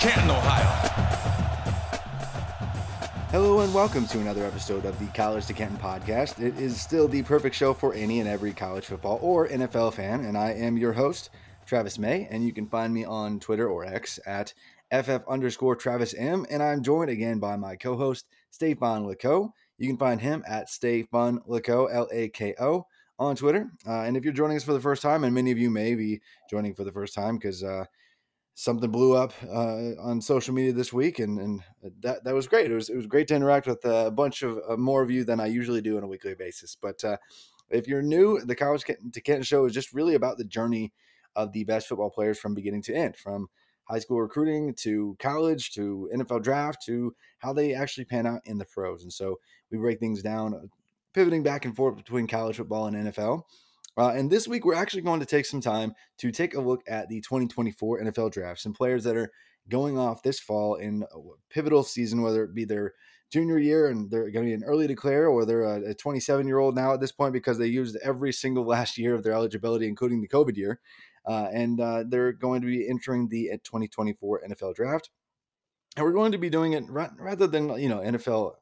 Canton, Ohio. Hello and welcome to another episode of the College to Canton podcast. It is still the perfect show for any and every college football or NFL fan, and I am your host, Travis May, and you can find me on Twitter or X at @FF_TravisM, and I'm joined again by my co-host, Stefan Lako. You can find him at Stefan Lako, L-A-K-O, on Twitter. And if you're joining us for the first time, and many of you may be joining for the first time because something blew up on social media this week, and that was great. It was great to interact with a bunch of more of you than I usually do on a weekly basis. But if you're new, the College to Canton show is just really about the journey of the best football players from beginning to end, from high school recruiting to college to NFL draft to how they actually pan out in the pros. And so we break things down, pivoting back and forth between college football and NFL. And this week, we're actually going to take some time to take a look at the 2024 NFL draft, some players that are going off this fall in a pivotal season, whether it be their junior year and they're going to be an early declare, or they're a 27-year-old now at this point because they used every single last year of their eligibility, including the COVID year. And they're going to be entering the 2024 NFL draft. And we're going to be doing it rather than, NFL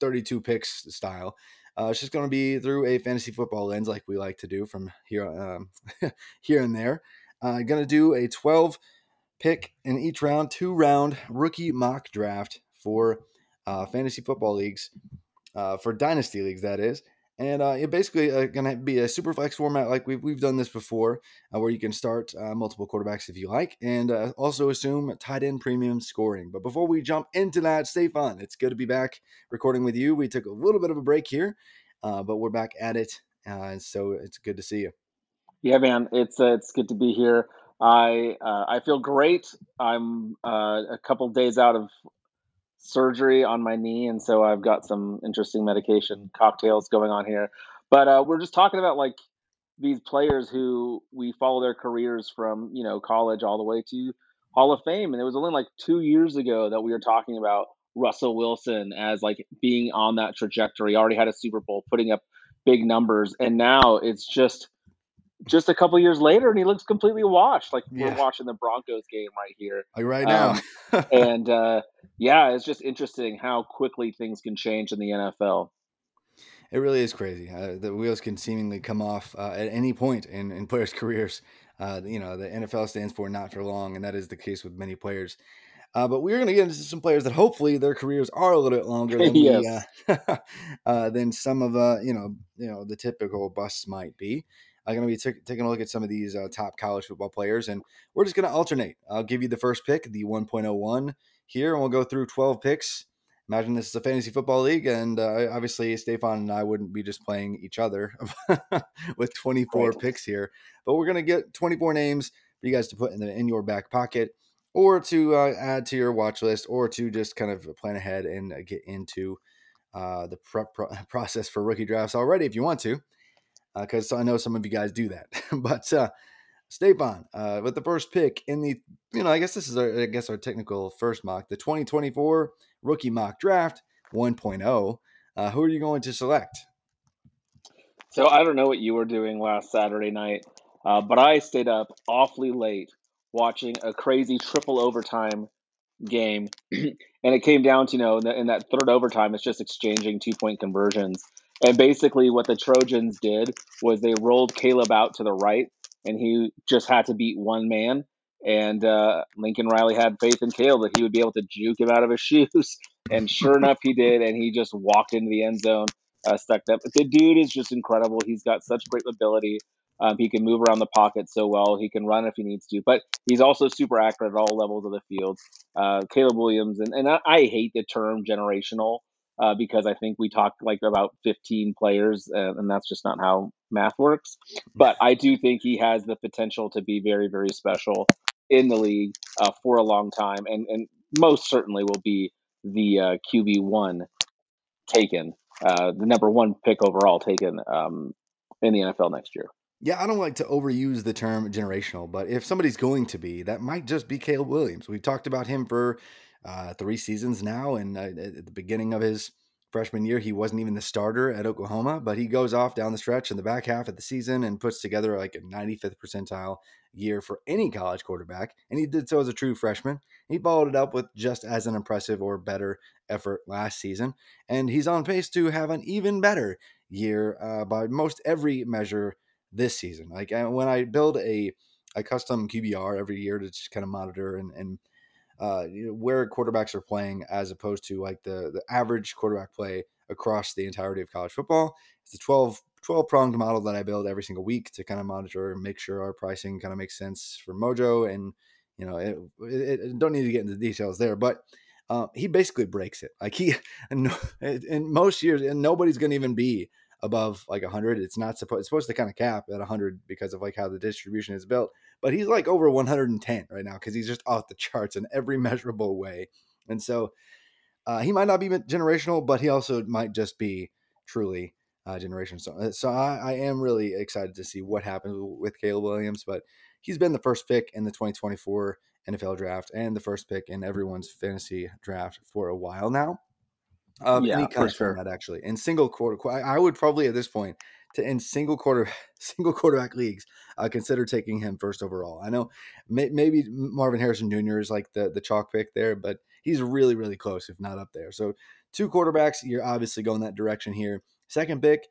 32 picks style. It's just going to be through a fantasy football lens like we like to do from here here and there. Going to do a 12-pick in each round, two-round rookie mock draft for fantasy football leagues, for dynasty leagues, that is. And it basically going to be a super flex format like we've done this before, where you can start multiple quarterbacks if you like, and also assume tight end premium scoring. But before we jump into that, Stefan, it's good to be back recording with you. We took a little bit of a break here, but we're back at it, and so it's good to see you. Yeah, man, it's good to be here. I feel great. I'm a couple days out of surgery on my knee, and so I've got some interesting medication cocktails going on here, but we're just talking about like these players who we follow their careers from college all the way to Hall of Fame. And it was only like 2 years ago that we were talking about Russell Wilson as like being on that trajectory, already had a Super Bowl, putting up big numbers, and now it's just a couple years later and he looks completely washed. We're watching the Broncos game right here. Like right now. Yeah, it's just interesting how quickly things can change in the NFL. It really is crazy. The wheels can seemingly come off at any point in players' careers. The NFL stands for not for long, and that is the case with many players. But we're going to get into some players that hopefully their careers are a little bit longer than than some of the typical busts might be. I'm going to be taking a look at some of these top college football players, and we're just going to alternate. I'll give you the first pick, the 1.01 here, and we'll go through 12 picks. Imagine this is a fantasy football league, and obviously Stefan and I wouldn't be just playing each other with 24 picks here. But we're going to get 24 names for you guys to put in your back pocket, or to add to your watch list, or to just kind of plan ahead and get into the process for rookie drafts already if you want to. Because I know some of you guys do that, but Stefan, with the first pick in the, I guess this is our technical first mock, the 2024 rookie mock draft 1.0. Who are you going to select? So I don't know what you were doing last Saturday night, but I stayed up awfully late watching a crazy triple overtime game. And it came down to, you know, in that third overtime, it's just exchanging 2-point conversions. And basically what the Trojans did was they rolled Caleb out to the right, and he just had to beat one man. And Lincoln Riley had faith in Caleb that he would be able to juke him out of his shoes. And sure enough, he did. And he just walked into the end zone, stuck up. But the dude is just incredible. He's got such great mobility. He can move around the pocket so well. He can run if he needs to. But he's also super accurate at all levels of the field. Caleb Williams, and I hate the term generational because I think we talk like about 15 players, and that's just not how math works. But I do think he has the potential to be very, very special in the league for a long time, and most certainly will be the QB1 taken, the number one pick overall taken in the NFL next year. Yeah, I don't like to overuse the term generational, but if somebody's going to be, that might just be Caleb Williams. We've talked about him for 3 seasons now, and at the beginning of his freshman year, he wasn't even the starter at Oklahoma, but he goes off down the stretch in the back half of the season and puts together like a 95th percentile year for any college quarterback, and he did so as a true freshman. He followed it up with just as an impressive or better effort last season, and he's on pace to have an even better year by most every measure this season. Like when I build a custom QBR every year to just kind of monitor and where quarterbacks are playing as opposed to like the average quarterback play across the entirety of college football. It's a 12 pronged model that I build every single week to kind of monitor and make sure our pricing kind of makes sense for Mojo. And, you know, it don't need to get into the details there, but he basically breaks it. Like he, in most years, and nobody's going to even be above like 100. It's supposed to kind of cap at 100 because of like how the distribution is built, but he's like over 110 right now because he's just off the charts in every measurable way. And so he might not be generational, but he also might just be truly generational. So I am really excited to see what happens with Caleb Williams, but he's been the first pick in the 2024 NFL draft and the first pick in everyone's fantasy draft for a while now. Any kind of format, actually. In single quarter, I would probably at this point in single quarterback leagues, consider taking him first overall. I know maybe Marvin Harrison Jr. is like the chalk pick there, but he's really, really close, if not up there. So 2 quarterbacks, you're obviously going that direction here. Second pick,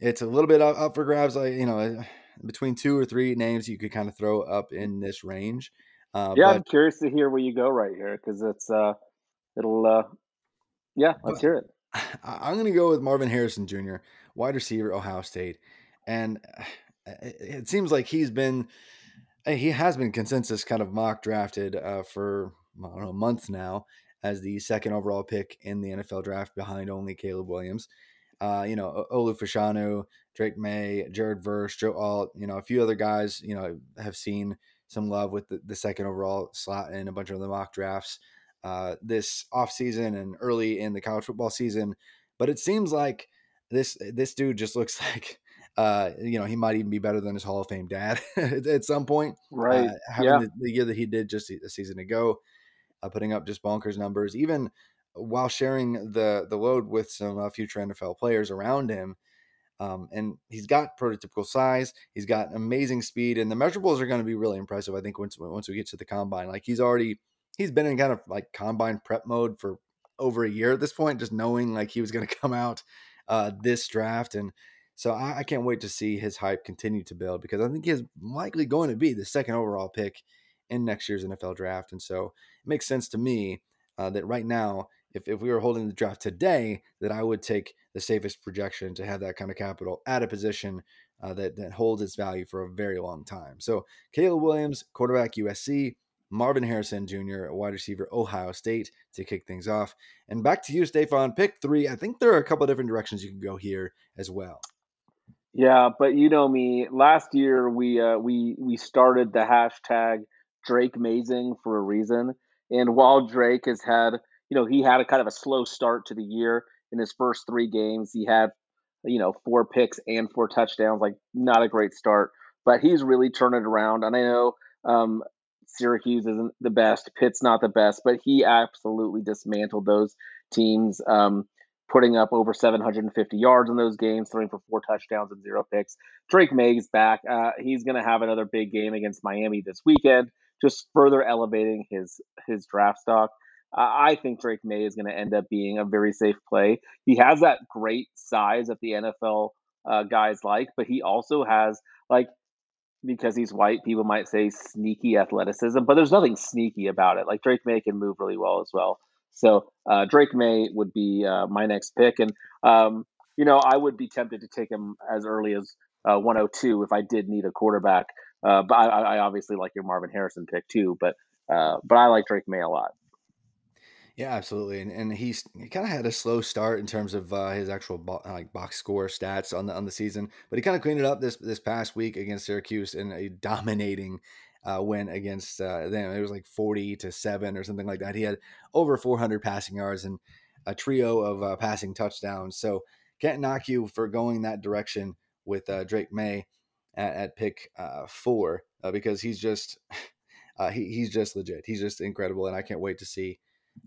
it's a little bit up for grabs. Like, you know, between 2 or 3 names you could kind of throw up in this range. I'm curious to hear where you go right here because it's yeah, let's hear it. I'm going to go with Marvin Harrison Jr., wide receiver, Ohio State. And it seems like he has been consensus kind of mock drafted for months now as the second overall pick in the NFL draft behind only Caleb Williams. Olu Fashanu, Drake Maye, Jared Verse, Joe Alt, a few other guys, have seen some love with the second overall slot in a bunch of the mock drafts this offseason and early in the college football season. But it seems like this dude just looks like, he might even be better than his Hall of Fame dad at some point. Right. The year that he did just a season ago, putting up just bonkers numbers, even while sharing the load with some future NFL players around him. And he's got prototypical size. He's got amazing speed, and the measurables are going to be really impressive. I think once we get to the combine, like he's been in kind of like combine prep mode for over a year at this point, just knowing like he was going to come out this draft. And so I can't wait to see his hype continue to build because I think he is likely going to be the second overall pick in next year's NFL draft. And so it makes sense to me that right now, if we were holding the draft today, that I would take the safest projection to have that kind of capital at a position that holds its value for a very long time. So Caleb Williams, quarterback USC, Marvin Harrison Jr., wide receiver, Ohio State, to kick things off. And back to you, Stefan, pick 3. I think there are a couple of different directions you can go here as well. Yeah, but you know me. Last year, we started the hashtag DrakeMazing for a reason. And while Drake has had, he had a kind of a slow start to the year. In his first 3 games, he had, 4 picks and 4 touchdowns, like not a great start. But he's really turned it around. And I know Syracuse isn't the best, Pitt's not the best, but he absolutely dismantled those teams putting up over 750 yards in those games, throwing for 4 touchdowns and 0 picks. Drake Maye is back. He's going to have another big game against Miami this weekend, just further elevating his draft stock. I think Drake Maye is going to end up being a very safe play. He has that great size that the NFL guys like, but he also has, like, because he's white, people might say sneaky athleticism, but there's nothing sneaky about it. Like, Drake Maye can move really well as well. So Drake Maye would be my next pick. And, I would be tempted to take him as early as 102 if I did need a quarterback. But I obviously like your Marvin Harrison pick too, but I like Drake Maye a lot. Yeah, absolutely. And he kind of had a slow start in terms of his actual box score stats on the season, but he kind of cleaned it up this past week against Syracuse in a dominating win against them. It was like 40-7 or something like that. He had over 400 passing yards and a trio of passing touchdowns. So can't knock you for going that direction with Drake Maye at pick 4 because he's just he's just legit. He's just incredible, and I can't wait to see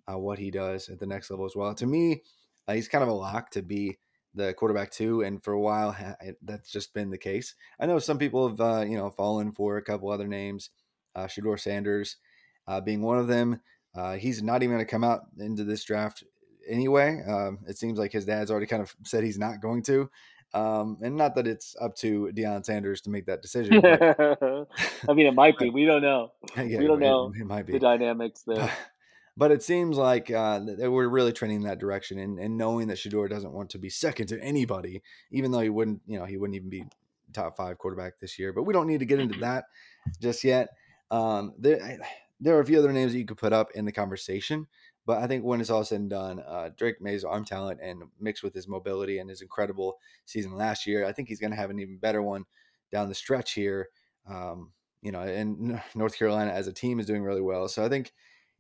what he does at the next level as well. To me, he's kind of a lock to be the quarterback too, and for a while that's just been the case. I know some people have fallen for a couple other names, Shador Sanders being one of them. He's not even going to come out into this draft anyway. It seems like his dad's already kind of said he's not going to. And not that it's up to Deion Sanders to make that decision. But... I mean, it might be. We don't know. It might be. The dynamics there. But it seems like they were really trending in that direction, and knowing that Shador doesn't want to be second to anybody, even though he wouldn't even be top 5 quarterback this year. But we don't need to get into that just yet. There are a few other names that you could put up in the conversation, but I think when it's all said and done, Drake Maye's arm talent and mixed with his mobility and his incredible season last year, I think he's going to have an even better one down the stretch here. And North Carolina as a team is doing really well, so I think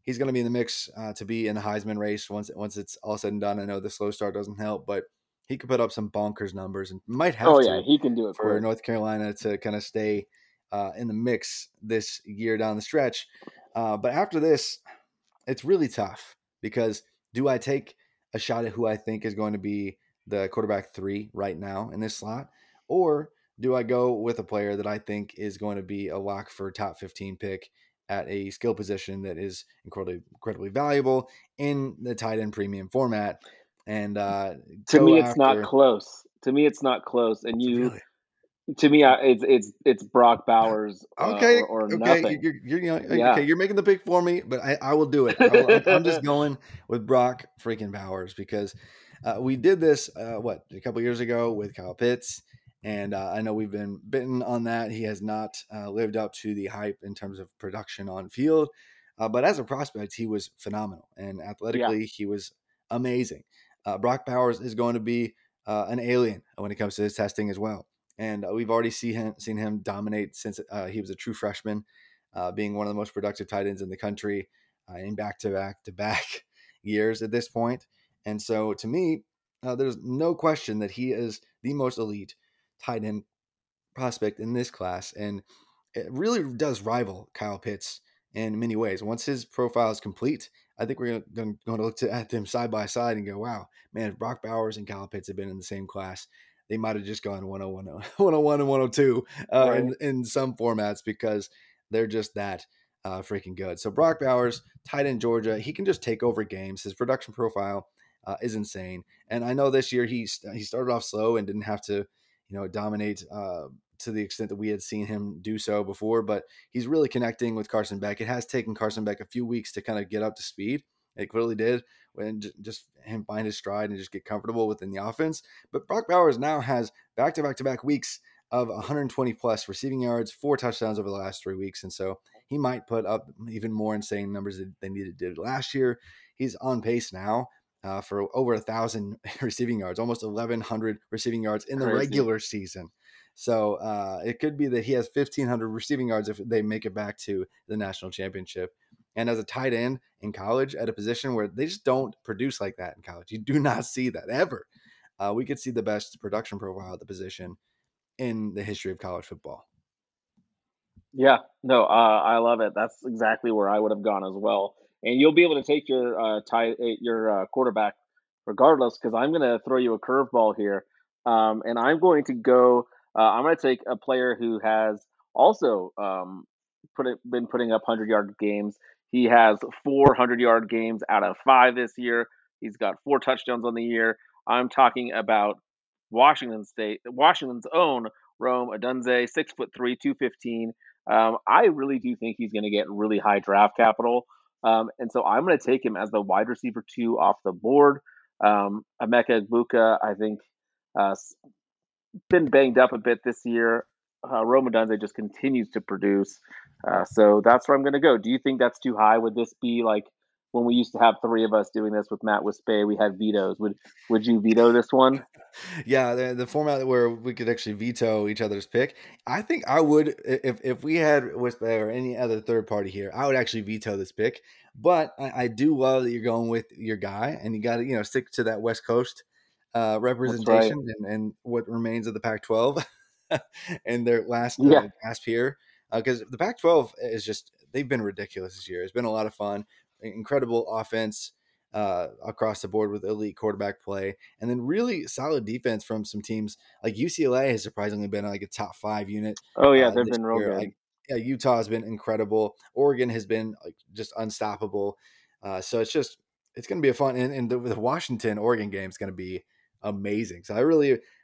he's going to be in the mix to be in the Heisman race once it's all said and done. I know the slow start doesn't help, but he could put up some bonkers numbers and might have he can do it for North Carolina to kind of stay in the mix this year down the stretch. But after this, it's really tough because do I take a shot at who I think is going to be the quarterback 3 right now in this slot, or do I go with a player that I think is going to be a lock for top 15 pick at a skill position that is incredibly valuable in the tight end premium format? And to me, it's not close. And you, really? To me, it's Brock Bowers. Okay. Or nothing. Okay. You're making the pick for me, but I will do it. I'm just going with Brock freaking Bowers because we did this, a couple years ago with Kyle Pitts. And I know we've been bitten on that. He has not lived up to the hype in terms of production on field. But as a prospect, he was phenomenal. And athletically, He was amazing. Brock Bowers is going to be an alien when it comes to his testing as well. And we've already seen him dominate since he was a true freshman, being one of the most productive tight ends in the country in back-to-back years at this point. And so to me, there's no question that he is the most elite tight end prospect in this class, and it really does rival Kyle Pitts in many ways. Once his profile is complete, I think we're going to look at them side by side and go, wow, man, if Brock Bowers and Kyle Pitts had been in the same class, they might have just gone 101 and 102 right. in some formats because they're just that freaking good. So Brock Bowers, tight end Georgia, he can just take over games. His production profile is insane. And I know this year he started off slow and didn't have to dominate to the extent that we had seen him do so before, but he's really connecting with Carson Beck. It has taken Carson Beck a few weeks to kind of get up to speed. It clearly did when just him find his stride and just get comfortable within the offense. But Brock Bowers now has back-to-back weeks of 120-plus receiving yards, 4 touchdowns over the last 3 weeks, and so he might put up even more insane numbers than he did last year. He's on pace now for over 1,000 receiving yards, almost 1,100 receiving yards in the regular season. So it could be that he has 1,500 receiving yards if they make it back to the national championship. And as a tight end in college at a position where they just don't produce like that in college, you do not see that ever. We could see the best production profile at the position in the history of college football. Yeah, no, I love it. That's exactly where I would have gone as well. And you'll be able to take your quarterback regardless, because I'm going to throw you a curveball here. And I'm going to go I'm going to take a player who has also been putting up 100-yard games. He has 400-yard games out of 5 this year. He's got 4 touchdowns on the year. I'm talking about Washington's own Rome Odunze, 6'3", 215. I really do think he's going to get really high draft capital. And so I'm going to take him as the wide receiver 2 off the board. Emeka Egbuka, I think, been banged up a bit this year. Rome Odunze just continues to produce. So that's where I'm going to go. Do you think that's too high? Would this be like when we used to have 3 of us doing this with Matt Wispay, we had vetoes. Would you veto this one? Yeah, the format where we could actually veto each other's pick. I think I would, if we had Wispay or any other third party here, I would actually veto this pick. But I do love that you're going with your guy, and you got to stick to that West Coast representation, right? and what remains of the Pac-12 and their last gasp here. Because the Pac-12 is just, they've been ridiculous this year. It's been a lot of fun. Incredible offense across the board with elite quarterback play, and then really solid defense from some teams. Like UCLA has surprisingly been like a top 5 unit. Oh yeah, they've been real good. Utah has been incredible. Oregon has been like just unstoppable. So it's going to be a fun, and the Washington Oregon game is going to be amazing. So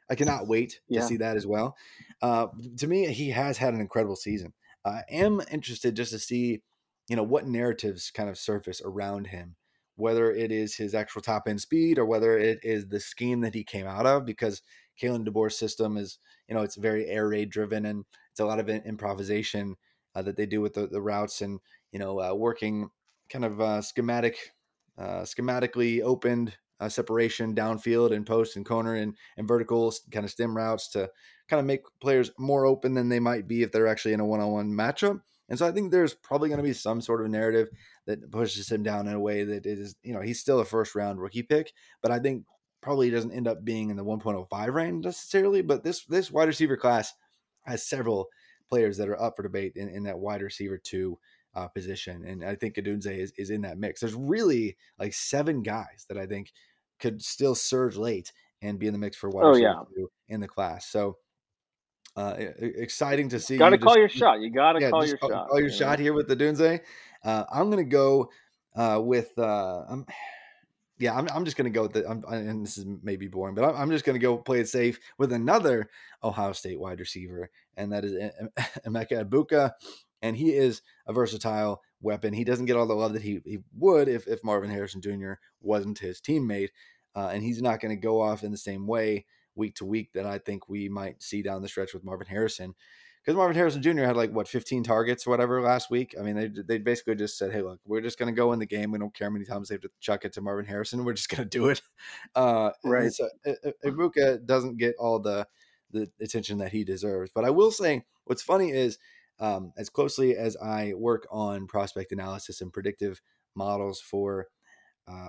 I cannot wait to see that as well. To me, he has had an incredible season. I am interested just to see what narratives kind of surface around him, whether it is his actual top end speed or whether it is the scheme that he came out of, because Kalen DeBoer's system is, it's very air raid driven, and it's a lot of improvisation that they do with the routes, and, working kind of schematically opened separation downfield and post and corner and vertical kind of stem routes to kind of make players more open than they might be if they're actually in a one-on-one matchup. And so I think there's probably going to be some sort of narrative that pushes him down in a way that is, he's still a first-round rookie pick, but I think probably doesn't end up being in the 1.05 range necessarily. But this wide receiver class has several players that are up for debate in that wide receiver 2 position, and I think Odunze is in that mix. There's really like 7 guys that I think could still surge late and be in the mix for wide receiver 2 in the class. So. Exciting to see. Got to call your shot. You got to call your shot. Call your shot here with the Odunze. I'm going to go with. I'm just going to go with the. And this is maybe boring, but I'm just going to go play it safe with another Ohio State wide receiver, and that is Emeka Egbuka, and he is a versatile weapon. He doesn't get all the love that he would if Marvin Harrison Jr. wasn't his teammate, and he's not going to go off in the same way week to week that I think we might see down the stretch with Marvin Harrison, because Marvin Harrison Jr. had 15 targets or whatever last week. I mean, they basically just said, hey, look, we're just going to go in the game. We don't care how many times they have to chuck it to Marvin Harrison. We're just going to do it. Right. So Egbuka doesn't get all the attention that he deserves, but I will say what's funny is as closely as I work on prospect analysis and predictive models for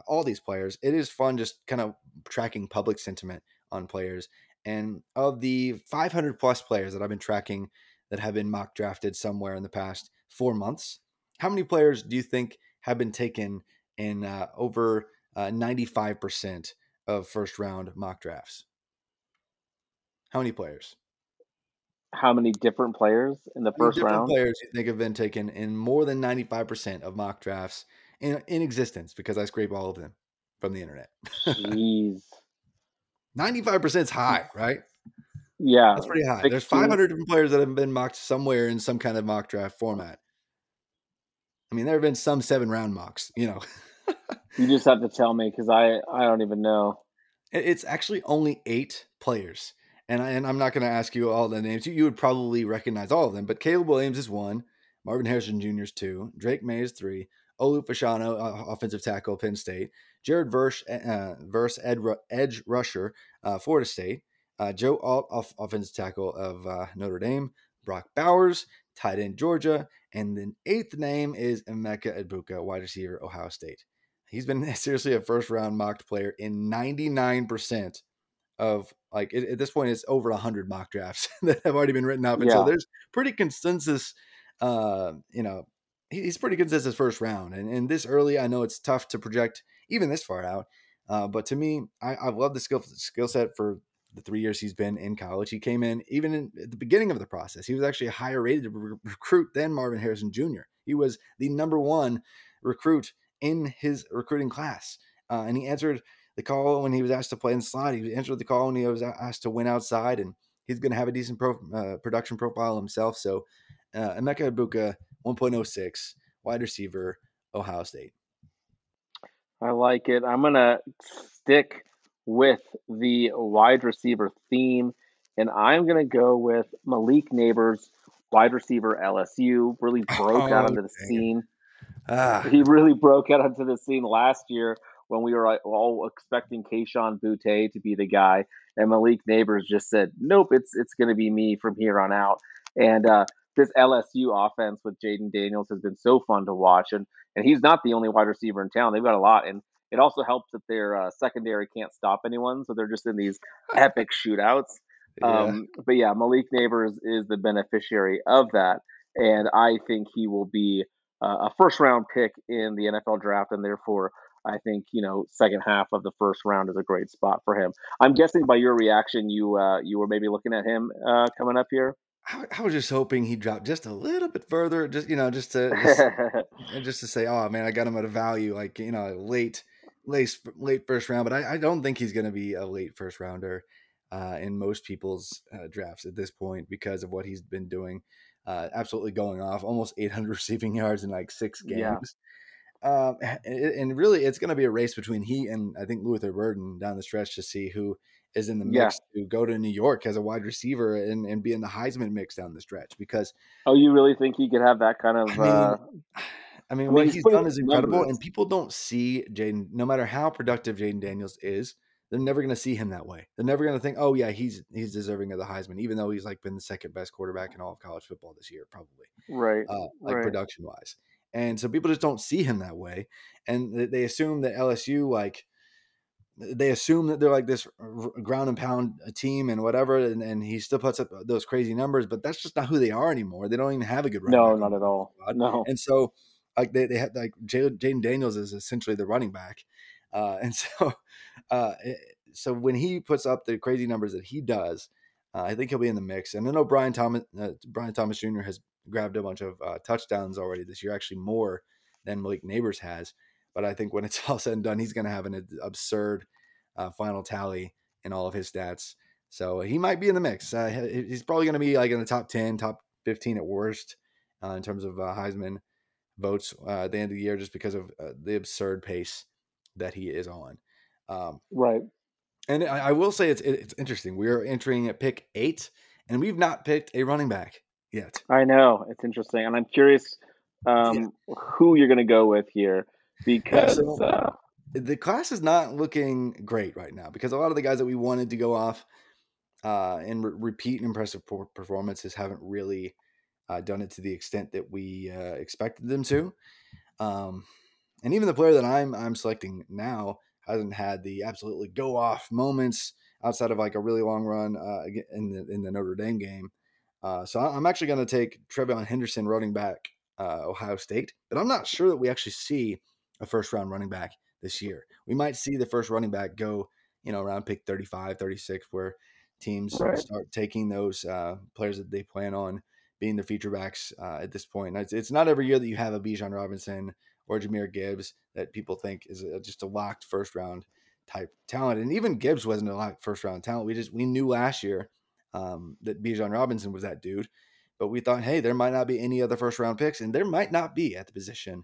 all these players, it is fun just kind of tracking public sentiment on players. And of the 500 plus players that I've been tracking that have been mock drafted somewhere in the past 4 months, how many players do you think have been taken in over 95% of first round mock drafts? How many players? How many different players in the first round? Players you think have been taken in more than 95% of mock drafts in existence, because I scrape all of them from the internet. Jeez. 95% is high, right? Yeah. That's pretty high. 16. There's 500 different players that have been mocked somewhere in some kind of mock draft format. I mean, there have been some 7-round mocks, You just have to tell me, because I don't even know. It's actually only 8 players. And I'm not going to ask you all the names. You would probably recognize all of them. But Caleb Williams is 1. Marvin Harrison Jr. is 2. Drake Maye is 3. Olu Fashanu, offensive tackle, Penn State. Jared Verse edge rusher, Florida State. Joe Alt, offensive tackle of Notre Dame. Brock Bowers, tight end, Georgia. And then 8th name is Emeka Egbuka, wide receiver, Ohio State. He's been seriously a first-round mocked player in 99% of, at this point, it's over 100 mock drafts that have already been written up. And so there's pretty consensus, he's pretty consistent first round. And this early, I know it's tough to project even this far out, But to me, I've loved the skill set for the 3 years he's been in college. He came in, even at the beginning of the process, he was actually a higher rated recruit than Marvin Harrison Jr. He was the number one recruit in his recruiting class. And he answered the call when he was asked to play in slot. He answered the call when he was asked to win outside, and he's going to have a decent production profile himself. So Emeka Egbuka, 1.06, wide receiver, Ohio State. I like it. I'm going to stick with the wide receiver theme, and I'm going to go with Malik Nabers, wide receiver LSU, really broke out onto the scene. He really broke out onto the scene last year when we were all expecting Kayshon Boutte to be the guy, and Malik Nabers just said, nope, it's going to be me from here on out. And this LSU offense with Jaden Daniels has been so fun to watch, and he's not the only wide receiver in town. They've got a lot, and it also helps that their secondary can't stop anyone, so they're just in these epic shootouts. But yeah, Malik Nabers is the beneficiary of that, and I think he will be a first-round pick in the NFL draft, and therefore I think, you know, second half of the first round is a great spot for him. I'm guessing by your reaction, you were maybe looking at him coming up here. I was just hoping he dropped just a little bit further, just to say, oh man, I got him at a value, like, you know, late first round. But I don't think he's going to be a late first rounder in most people's drafts at this point because of what he's been doing. Absolutely going off, almost 800 receiving yards in like 6 games. Yeah. And really, it's going to be a race between he and I think Luther Burden down the stretch to see who is in the mix to go to New York as a wide receiver and be in the Heisman mix down the stretch. Because you really think he could have that kind of? I mean what he's done is incredible, and people don't see Jaden. No matter how productive Jaden Daniels is, they're never going to see him that way. They're never going to think, oh yeah, he's deserving of the Heisman, even though he's like been the second best quarterback in all of college football this year, probably. Right. Production wise. And so people just don't see him that way. And they assume that LSU, like, they assume that they're like this ground and pound team and whatever. And he still puts up those crazy numbers, but that's just not who they are anymore. They don't even have a good running back. No, not at all. No. And so, like, they had, like, Jaden Daniels is essentially the running back. So when he puts up the crazy numbers that he does, I think he'll be in the mix. And I know Brian Thomas Jr. has grabbed a bunch of touchdowns already this year, actually more than Malik Nabers has. But I think when it's all said and done, he's going to have an absurd final tally in all of his stats. So he might be in the mix. He's probably going to be like in the top 10, top 15 at worst in terms of Heisman votes at the end of the year, just because of the absurd pace that he is on. Right. And I will say it's interesting. We are entering at pick 8, and we've not picked a running back yet. I know. It's interesting. And I'm curious who you're going to go with here, because the class is not looking great right now, because a lot of the guys that we wanted to go off and repeat an impressive performances haven't really done it to the extent that we expected them to. And even the player that I'm selecting now hasn't had the absolutely go off moments outside of like a really long run in the Notre Dame game. So I'm actually going to take TreVeyon Henderson, running back, Ohio State, but I'm not sure that we actually see a first round running back this year. We might see the first running back go, you know, around pick 35, 36, where teams start taking those players that they plan on being their feature backs at this point. And it's not every year that you have a Bijan Robinson or Jahmyr Gibbs that people think is just a locked first round type talent. And even Gibbs wasn't a locked first round talent. We knew last year that Bijan Robinson was that dude, but we thought, hey, there might not be any other first round picks, and there might not be at the position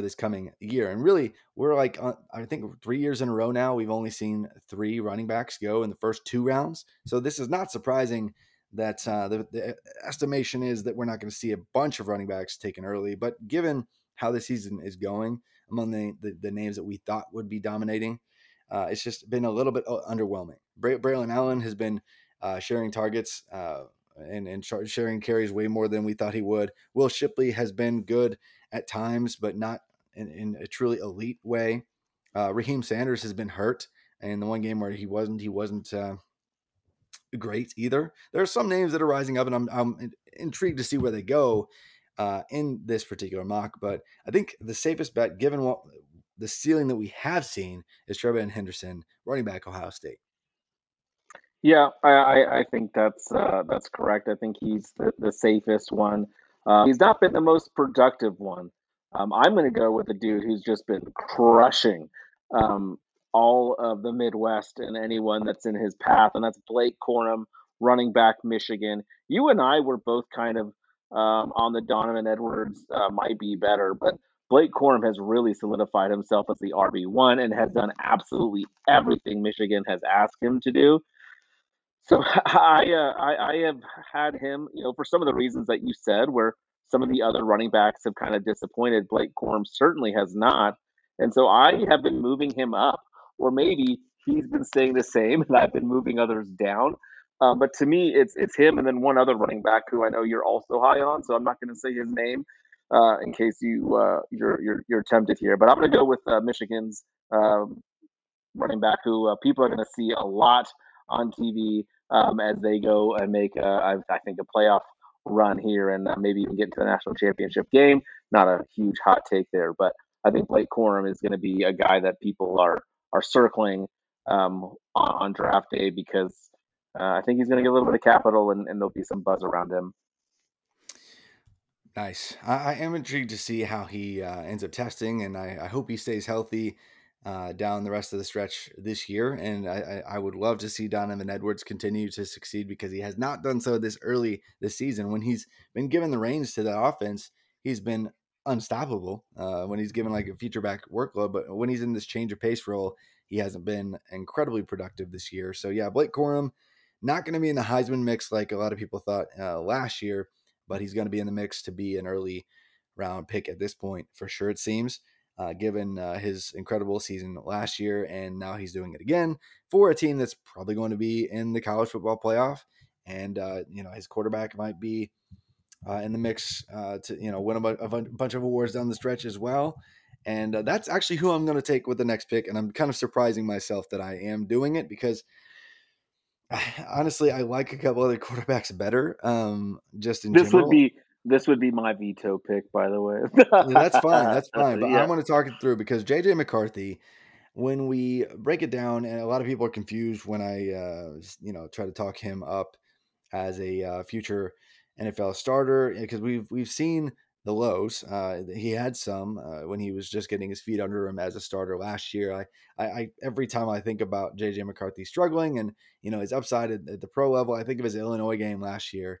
this coming year. And really, we're like, I think 3 years in a row now, we've only seen 3 running backs go in the first 2 rounds. So this is not surprising that the estimation is that we're not going to see a bunch of running backs taken early. But given how the season is going, among the names that we thought would be dominating, it's just been a little bit underwhelming. Braylon Allen has been sharing targets and sharing carries way more than we thought he would. Will Shipley has been good at times, but not in a truly elite way. Raheem Sanders has been hurt, and the one game where he wasn't great either. There are some names that are rising up, and I'm intrigued to see where they go in this particular mock. But I think the safest bet, given what the ceiling that we have seen is TreVeyon Henderson, running back, Ohio State. Yeah, I think that's correct. I think he's the safest one. He's not been the most productive one. I'm going to go with a dude who's just been crushing all of the Midwest and anyone that's in his path, and that's Blake Corum, running back, Michigan. You and I were both kind of on the Donovan Edwards might be better, but Blake Corum has really solidified himself as the RB1 and has done absolutely everything Michigan has asked him to do. So I have had him, you know, for some of the reasons that you said, where some of the other running backs have kind of disappointed. Blake Corum certainly has not. And so I have been moving him up, or maybe he's been staying the same and I've been moving others down. But to me, it's him and then one other running back who I know you're also high on. So I'm not going to say his name in case you're tempted here. But I'm going to go with Michigan's running back who people are going to see a lot on TV as they go and make, I think, a playoff run here and maybe even get into the national championship game. Not a huge hot take there, but I think Blake Corum is going to be a guy that people are circling on draft day because I think he's going to get a little bit of capital and there'll be some buzz around him. Nice. I am intrigued to see how he ends up testing, and I hope he stays healthy down the rest of the stretch this year. And I would love to see Donovan Edwards continue to succeed because he has not done so this early this season. When he's been given the reins to that offense, he's been unstoppable when he's given like a feature back workload. But when he's in this change of pace role, he hasn't been incredibly productive this year. So yeah, Blake Corum, not going to be in the Heisman mix like a lot of people thought last year, but he's going to be in the mix to be an early round pick at this point for sure, it seems. Given his incredible season last year, and now he's doing it again for a team that's probably going to be in the college football playoff. And, you know, his quarterback might be in the mix to, you know, win a bunch of awards down the stretch as well. And that's actually who I'm going to take with the next pick. And I'm kind of surprising myself that I am doing it because honestly, I like a couple other quarterbacks better. Just in this general. This would be my veto pick, by the way. That's fine. But yeah. I want to talk it through because J.J. McCarthy, when we break it down, and a lot of people are confused when I, you know, try to talk him up as a future NFL starter because we've seen the lows. He had some when he was just getting his feet under him as a starter last year. I every time I think about J.J. McCarthy struggling and, you know, his upside at the pro level, I think of his Illinois game last year.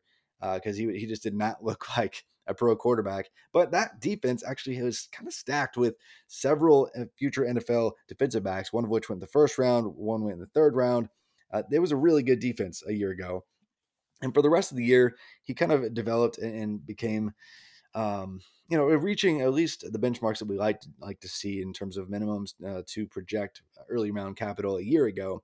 Because he just did not look like a pro quarterback. But that defense actually was kind of stacked with several future NFL defensive backs, one of which went in the first round, one went in the third round. There was a really good defense a year ago. And for the rest of the year, he kind of developed and became, you know, reaching at least the benchmarks that we like to see in terms of minimums to project early round capital a year ago.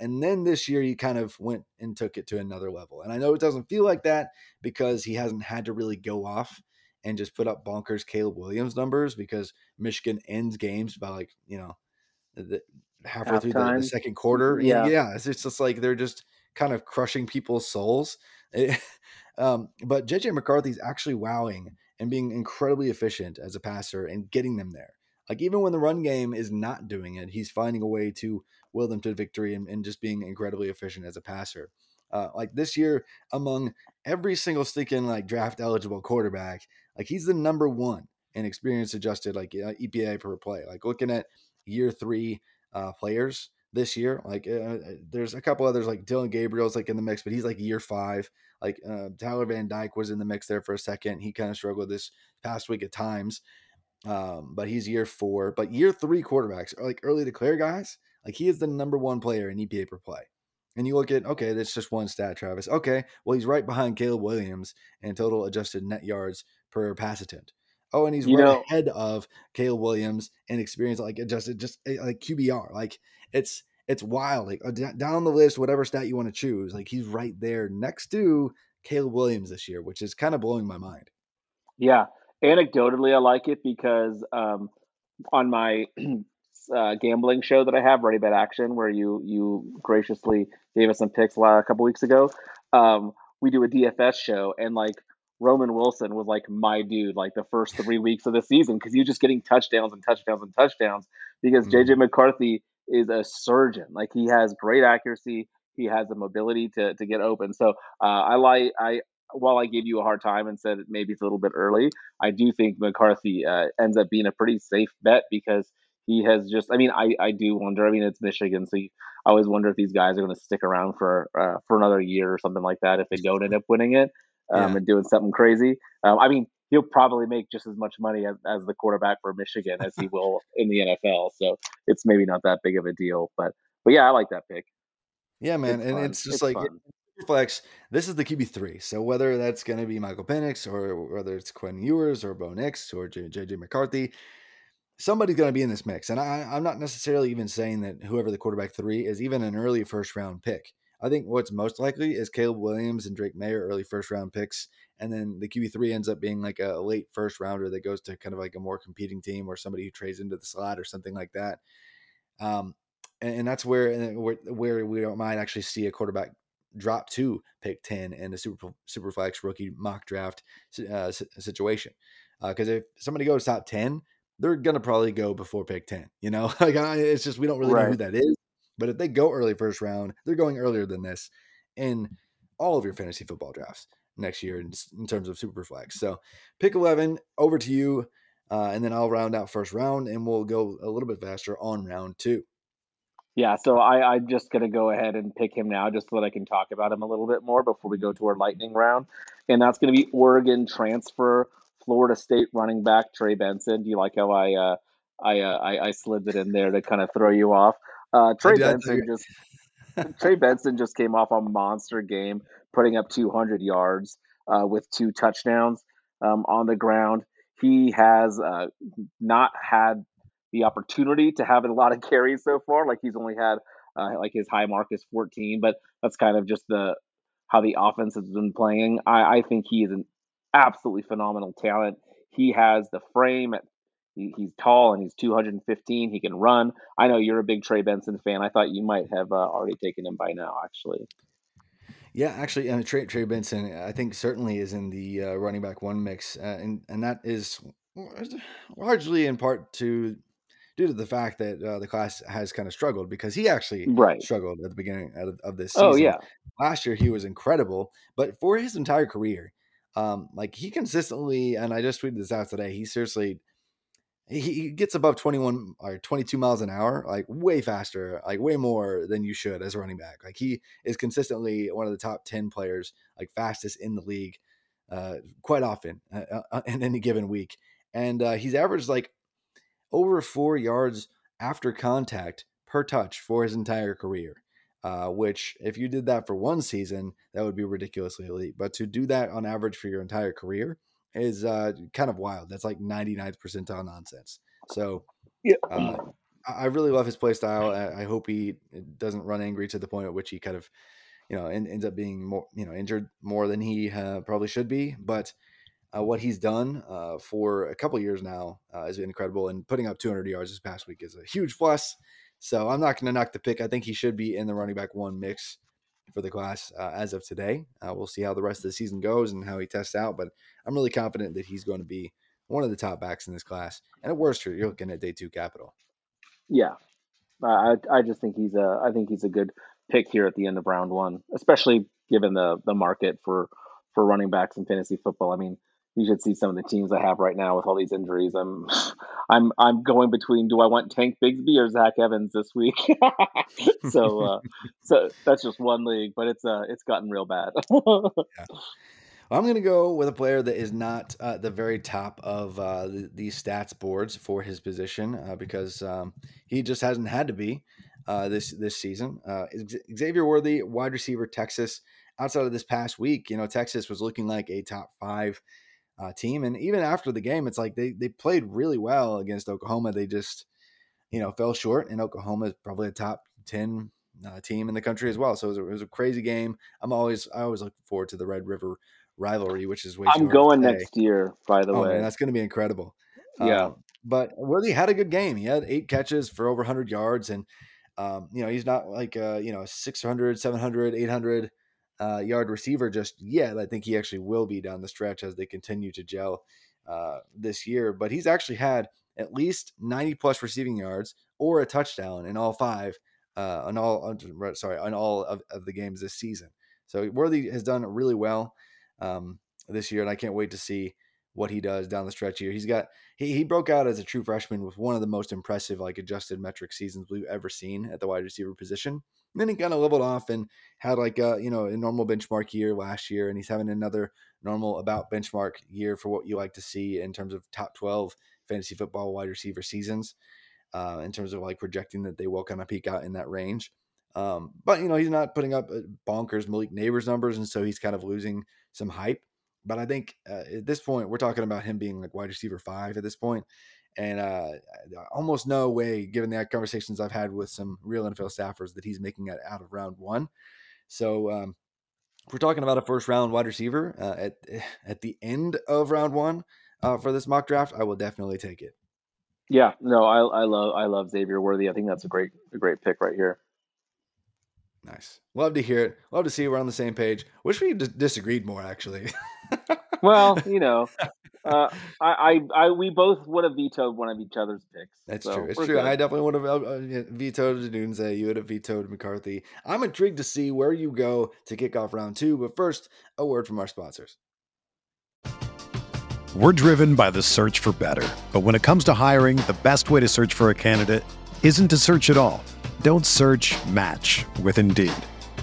And then this year he kind of went and took it to another level. And I know it doesn't feel like that because he hasn't had to really go off and just put up bonkers Caleb Williams numbers because Michigan ends games by like, you know, halfway through the second quarter. Yeah. It's just like, they're just kind of crushing people's souls. But JJ McCarthy's actually wowing and being incredibly efficient as a passer and getting them there. Like even when the run game is not doing it, he's finding a way to will them to victory and just being incredibly efficient as a passer. Like this year, among every single stinking like draft eligible quarterback, like he's the number one in experience adjusted like EPA per play. Like looking at year three players this year, like there's a couple others like Dylan Gabriel's like in the mix, but he's like year five. Like Tyler Van Dyke was in the mix there for a second. He kind of struggled this past week at times. But he's year four, but year three quarterbacks are like early declare guys. Like he is the number one player in EPA per play. And you look at, okay, that's just one stat, Travis. Okay. Well, he's right behind Caleb Williams in total adjusted net yards per pass attempt. Oh, and he's ahead of Caleb Williams in experience, like adjusted, just like QBR. Like it's wild. Like down the list, whatever stat you want to choose. Like he's right there next to Caleb Williams this year, which is kind of blowing my mind. Yeah. Anecdotally, I like it because on my gambling show that I have, Ready Bet Action, where you graciously gave us some picks a couple weeks ago, we do a DFS show, and like Roman Wilson was like my dude, like the first 3 weeks of the season, because he was just getting touchdowns because J.J. McCarthy is a surgeon. Like, he has great accuracy. He has the mobility to get open. So while I gave you a hard time and said maybe it's a little bit early, I do think McCarthy ends up being a pretty safe bet because he has just, I do wonder, it's Michigan, so I always wonder if these guys are going to stick around for another year or something like that if they don't end up winning it and doing something crazy. He'll probably make just as much money as the quarterback for Michigan as he will in the NFL. So it's maybe not that big of a deal, but yeah, I like that pick. Yeah, man. It's fun. Flex, this is the QB3. So whether that's going to be Michael Penix or whether it's Quinn Ewers or Bo Nix or J.J. McCarthy, somebody's going to be in this mix. And I'm not necessarily even saying that whoever the quarterback three is even an early first round pick. I think what's most likely is Caleb Williams and Drake Maye are early first round picks. And then the QB3 ends up being like a late first rounder that goes to kind of like a more competing team or somebody who trades into the slot or something like that. And that's where we might actually see a quarterback drop to pick 10 in a super flex rookie mock draft situation. Because if somebody goes top 10, they're going to probably go before pick 10. It's just we don't really know who that is. But if they go early first round, they're going earlier than this in all of your fantasy football drafts next year in terms of super flex. So pick 11, over to you, and then I'll round out first round, and we'll go a little bit faster on round two. Yeah, so I'm just going to go ahead and pick him now just so that I can talk about him a little bit more before we go to our lightning round. And that's going to be Oregon transfer, Florida State running back Trey Benson. Do you like how I slid it in there to kind of throw you off? Trey Benson just came off a monster game, putting up 200 yards with 2 touchdowns on the ground. He has not had the opportunity to have a lot of carries so far. Like, he's only had his high mark is 14, but that's kind of just how the offense has been playing. I think he is an absolutely phenomenal talent. He has the frame. He's tall and he's 215. He can run. I know you're a big Trey Benson fan. I thought you might have already taken him by now, actually. Yeah, actually, Trey Benson, I think certainly is in the running back one mix. And that is largely in part due to the fact that the class has kind of struggled because he actually struggled at the beginning of this season. Oh, yeah. Last year, he was incredible, but for his entire career, he consistently, and I just tweeted this out today, he seriously, he gets above 21 or 22 miles an hour, like way faster, like way more than you should as a running back. Like, he is consistently one of the top 10 players, like fastest in the league quite often in any given week. And he's averaged like over 4 yards after contact per touch for his entire career, which if you did that for one season, that would be ridiculously elite. But to do that on average for your entire career is kind of wild. That's like 99th percentile nonsense. So I really love his play style. I hope he doesn't run angry to the point at which he kind of, ends up being more, injured more than he probably should be. But what he's done for a couple years now is incredible, and putting up 200 yards this past week is a huge plus. So I'm not going to knock the pick. I think he should be in the running back one mix for the class as of today. We'll see how the rest of the season goes and how he tests out, but I'm really confident that he's going to be one of the top backs in this class. And at worst, you're looking at day 2 capital. Yeah, I just think he's a good pick here at the end of round one, especially given the market for running backs in fantasy football. You should see some of the teams I have right now with all these injuries. I'm going between, do I want Tank Bigsby or Zach Evans this week? So that's just one league, but it's gotten real bad. Yeah. Well, I'm going to go with a player that is not the very top of these stats boards for his position because he just hasn't had to be this season. Xavier Worthy, wide receiver, Texas. Outside of this past week, Texas was looking like a top 5 team. And even after the game, it's like they played really well against Oklahoma. They just, fell short, and Oklahoma is probably a top 10 team in the country as well. So it was a crazy game. I always look forward to the Red River rivalry, which is way I'm going today. Next year, by the way. Man, that's going to be incredible. Yeah. But Worthy had a good game. He had 8 catches for over 100 yards. And, he's not like, 600, 700, 800 yard receiver just yet. I think he actually will be down the stretch as they continue to gel this year. But he's actually had at least 90 plus receiving yards or a touchdown in all five, on all of the games this season. So Worthy has done really well this year, and I can't wait to see what he does down the stretch here. He broke out as a true freshman with one of the most impressive, like, adjusted metric seasons we've ever seen at the wide receiver position. And then he kind of leveled off and had a normal benchmark year last year. And he's having another normal about benchmark year for what you like to see in terms of top 12 fantasy football wide receiver seasons, in terms of like projecting that they will kind of peak out in that range. But he's not putting up bonkers Malik Nabers numbers. And so he's kind of losing some hype. But I think at this point, we're talking about him being like wide receiver 5 at this point. And almost no way, given the conversations I've had with some real NFL staffers, that he's making it out of round 1. So if we're talking about a first round wide receiver at the end of round 1 for this mock draft, I will definitely take it. Yeah, no, I love Xavier Worthy. I think that's a great pick right here. Nice. Love to hear it. Love to see we're on the same page. Wish we disagreed more, actually. Well, we both would have vetoed one of each other's picks. That's so true. It's true. Good. I definitely would have vetoed Odunze. You would have vetoed McCarthy. I'm intrigued to see where you go to kick off round 2. But first, a word from our sponsors. We're driven by the search for better. But when it comes to hiring, the best way to search for a candidate isn't to search at all. Don't search, match with Indeed.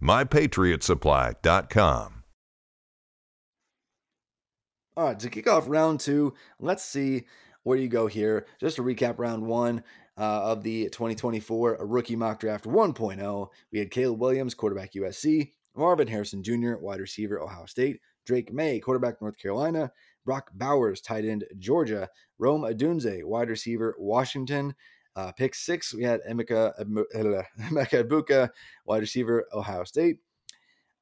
MyPatriotSupply.com. All right, to kick off round 2, let's see where you go here. Just to recap round 1 of the 2024 Rookie Mock Draft 1.0, we had Caleb Williams, quarterback USC, Marvin Harrison Jr., wide receiver Ohio State, Drake Maye, quarterback North Carolina, Brock Bowers, tight end Georgia, Rome Odunze, wide receiver Washington. Pick 6, we had Emeka Egbuka, wide receiver Ohio State,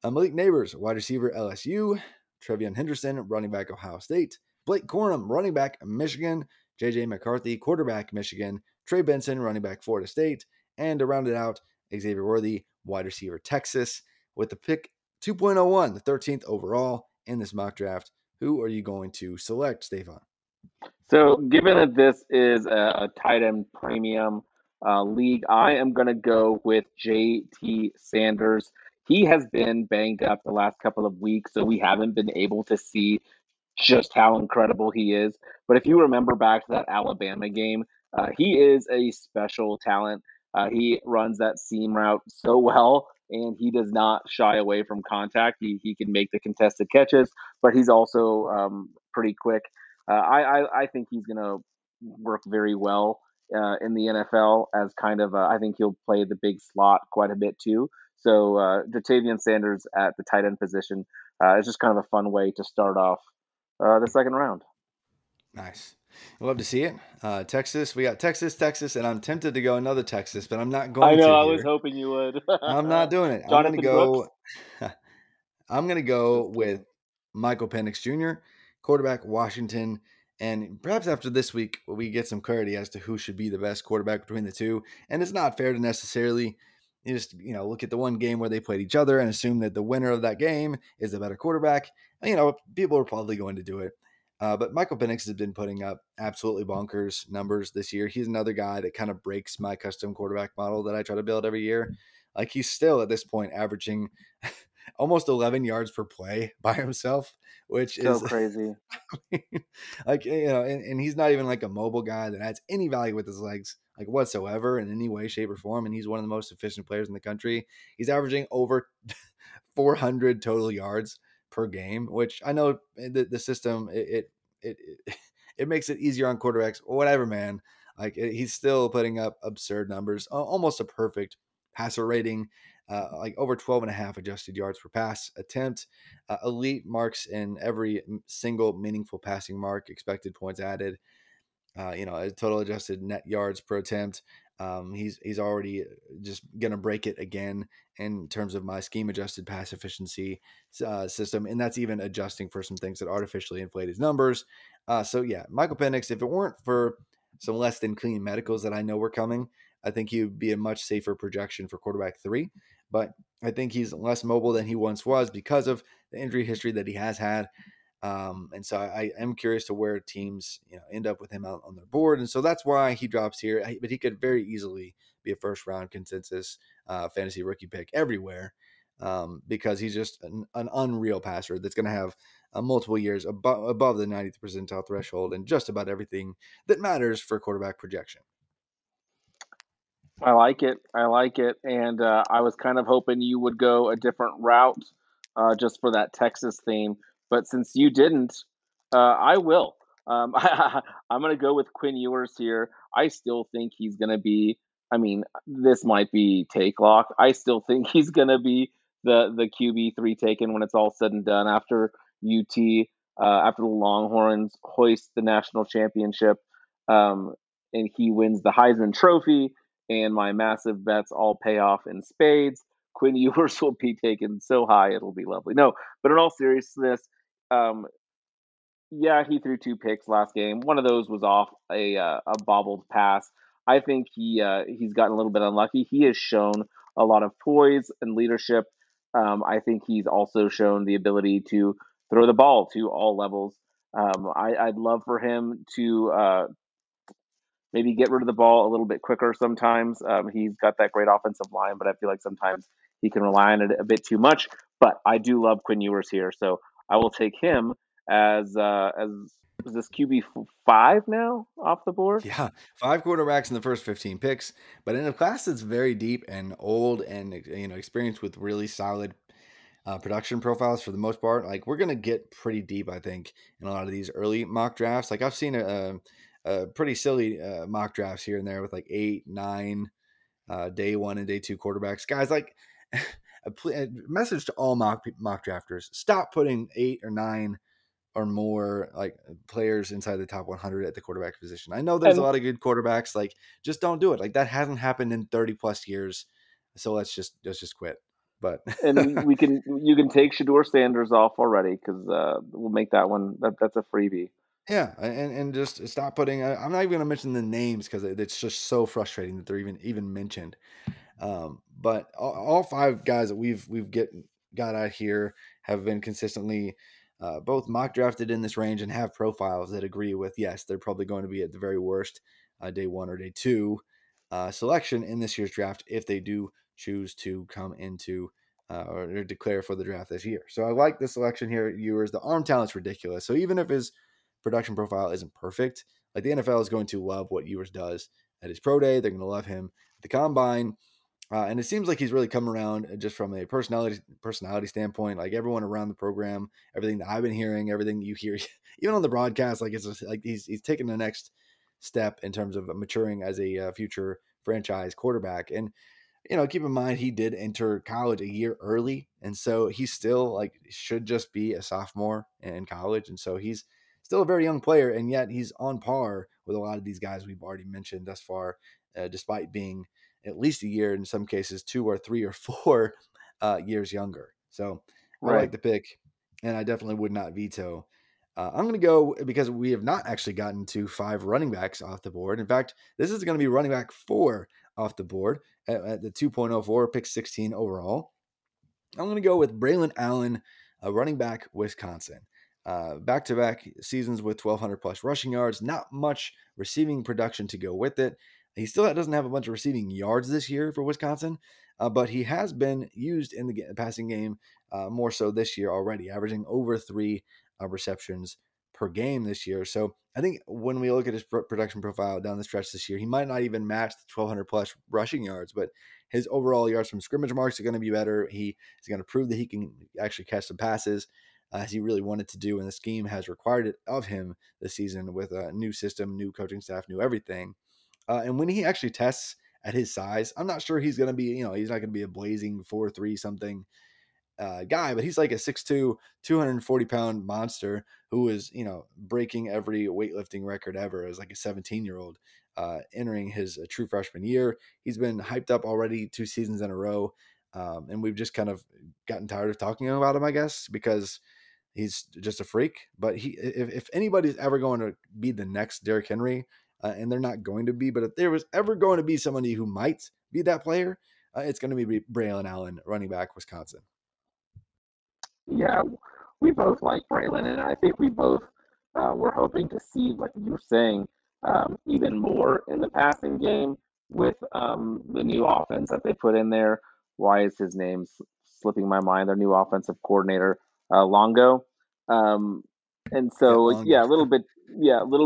Malik Nabers, wide receiver LSU, TreVeyon Henderson, running back, Ohio State. Blake Corum, running back, Michigan. J.J. McCarthy, quarterback, Michigan. Trey Benson, running back, Florida State. And to round it out, Xavier Worthy, wide receiver, Texas. With the pick 2.01, the 13th overall in this mock draft, who are you going to select, Stefan? So given that this is a tight end premium league, I am going to go with J.T. Sanders. He has been banged up the last couple of weeks, so we haven't been able to see just how incredible he is. But if you remember back to that Alabama game, he is a special talent. He runs that seam route so well, and he does not shy away from contact. He can make the contested catches, but he's also pretty quick. I think he's going to work very well in the NFL as kind of I think he'll play the big slot quite a bit too. So Ja'Tavion Sanders at the tight end position is just kind of a fun way to start off the second round. Nice. I love to see it. Texas, we got Texas, and I'm tempted to go another Texas, but I'm not going to. I know, I was hoping you would. I'm not doing it. Jonathan Brooks. I'm going to go with Michael Penix Jr., quarterback, Washington, and perhaps after this week, we get some clarity as to who should be the best quarterback between the two, and it's not fair to necessarily just look at the one game where they played each other and assume that the winner of that game is the better quarterback. You know, people are probably going to do it. But Michael Penix has been putting up absolutely bonkers numbers this year. He's another guy that kind of breaks my custom quarterback model that I try to build every year. Like, he's still at this point averaging almost 11 yards per play by himself, which is so crazy. I mean, and he's not even like a mobile guy that adds any value with his legs, like whatsoever in any way, shape, or form. And he's one of the most efficient players in the country. He's averaging over 400 total yards per game, which I know the system, it makes it easier on quarterbacks or whatever, man. He's still putting up absurd numbers, almost a perfect passer rating, over 12.5 adjusted yards per pass attempt, elite marks in every single meaningful passing mark, expected points added, total adjusted net yards per attempt. He's already just going to break it again in terms of my scheme adjusted pass efficiency system. And that's even adjusting for some things that artificially inflate his numbers. Michael Penix, if it weren't for some less than clean medicals that I know were coming, I think he would be a much safer projection for quarterback 3. But I think he's less mobile than he once was because of the injury history that he has had. And so I am curious to where teams, end up with him out on their board. And so that's why he drops here, but he could very easily be a first round consensus, fantasy rookie pick everywhere. Because he's just an unreal passer that's going to have multiple years above the 90th percentile threshold and just about everything that matters for quarterback projection. I like it. And, I was kind of hoping you would go a different route, just for that Texas theme. But since you didn't, I will. I'm going to go with Quinn Ewers here. I still think he's going to be, this might be take lock. I still think he's going to be the QB3 taken when it's all said and done after UT, after the Longhorns hoist the national championship, and he wins the Heisman Trophy, and my massive bets all pay off in spades. Quinn Ewers will be taken so high, it'll be lovely. No, but in all seriousness, he threw 2 picks last game. One of those was off a bobbled pass. I think he's gotten a little bit unlucky. He has shown a lot of poise and leadership. I think he's also shown the ability to throw the ball to all levels. I'd love for him to maybe get rid of the ball a little bit quicker sometimes. He's got that great offensive line, but I feel like sometimes he can rely on it a bit too much. But I do love Quinn Ewers here, so I will take him as is this QB5 now off the board? Yeah, 5 quarterbacks in the first 15 picks, but in a class that's very deep and old and experienced with really solid production profiles for the most part. We're gonna get pretty deep, I think, in a lot of these early mock drafts. I've seen a pretty silly mock drafts here and there with 8, 9 day 1 and day 2 quarterbacks. Guys, a message to all mock drafters: stop putting 8 or 9 or more players inside the top 100 at the quarterback position. I know there's a lot of good quarterbacks. Just don't do it. That hasn't happened in 30 plus years. So let's just quit. But and you can take Shador Sanders off already because we'll make that one. That's a freebie. Yeah, and just stop putting. I'm not even going to mention the names because it's just so frustrating that they're even mentioned. But all 5 guys that we've got out here have been consistently both mock drafted in this range and have profiles that agree with. Yes, they're probably going to be at the very worst day 1 or day 2 selection in this year's draft if they do choose to come into or declare for the draft this year. So I like the selection here at Ewers. The arm talent's ridiculous. So even if his production profile isn't perfect, the NFL is going to love what Ewers does at his pro day. They're going to love him. I the combine. And it seems like he's really come around just from a personality standpoint. Like everyone around the program, everything that I've been hearing, everything you hear, even on the broadcast, like it's just, like he's taking the next step in terms of maturing as a future franchise quarterback. And you know, keep in mind he did enter college a year early, and so he still like should just be a sophomore in college, and so he's still a very young player, and yet he's on par with a lot of these guys we've already mentioned thus far, despite being at least a year, in some cases 2 or 3 or 4 years younger. So I like the pick, and I definitely would not veto. I'm going to go because we have not actually gotten to 5 running backs off the board. In fact, this is going to be running back 4 off the board at the 2.04 pick 16 overall. I'm going to go with Braylon Allen, a running back, Wisconsin. Back-to-back seasons with 1,200 plus rushing yards, not much receiving production to go with it. He still doesn't have a bunch of receiving yards this year for Wisconsin, but he has been used in the passing game more so this year already, averaging over 3 receptions per game this year. So I think when we look at his production profile down the stretch this year, he might not even match the 1,200 plus rushing yards, but his overall yards from scrimmage marks are going to be better. He is going to prove that he can actually catch some passes as he really wanted to do, and the scheme has required it of him this season with a new system, new coaching staff, new everything. And when he actually tests at his size, I'm not sure he's going to be, you know, he's not going to be a blazing 4'3 something guy, but he's like a 6'2", 240-pound monster who is, you know, breaking every weightlifting record ever as like a 17-year-old entering his true freshman year. He's been hyped up already 2 seasons in a row, and we've just kind of gotten tired of talking about him, I guess, because he's just a freak. But he, if anybody's ever going to be the next Derrick Henry, and they're not going to be, but if there was ever going to be somebody who might be that player, it's going to be Braylon Allen, running back, Wisconsin. Yeah, we both like Braylon, and I think we both were hoping to see what you were saying even more in the passing game with the new offense that they put in there. Why is his name slipping my mind? Their new offensive coordinator, Longo. And so, a little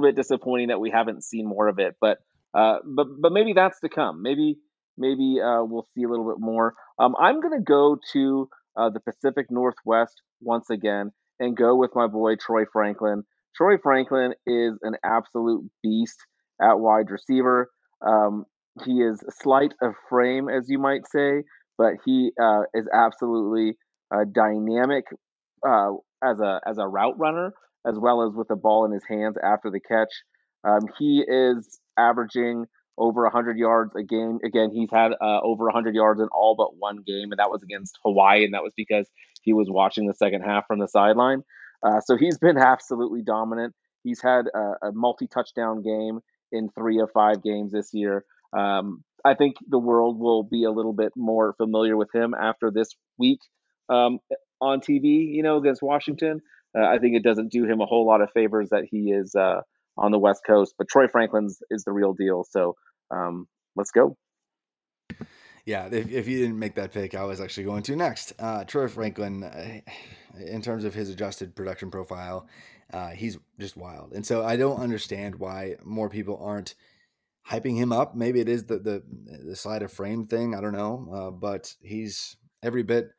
bit disappointing that we haven't seen more of it, but maybe that's to come. Maybe we'll see a little bit more. I'm going to go to the Pacific Northwest once again and go with my boy Troy Franklin. Troy Franklin is an absolute beast at wide receiver. He is slight of frame, as you might say, but he is absolutely dynamic as a route runner, as well as with the ball in his hands after the catch. He is averaging over 100 yards a game. Again, he's had over 100 yards in all but one game, and that was against Hawaii, and that was because he was watching the second half from the sideline. So he's been absolutely dominant. He's had a multi-touchdown game in 3 of 5 games this year. I think the world will be a little bit more familiar with him after this week on TV, you know, against Washington. I think it doesn't do him a whole lot of favors that he is on the West Coast, but Troy Franklin's is the real deal. So let's go. Yeah, if you didn't make that pick, I was actually going to next. Troy Franklin, in terms of his adjusted production profile, he's just wild. And so I don't understand why more people aren't hyping him up. Maybe it is the slide of frame thing. I don't know. But he's every bit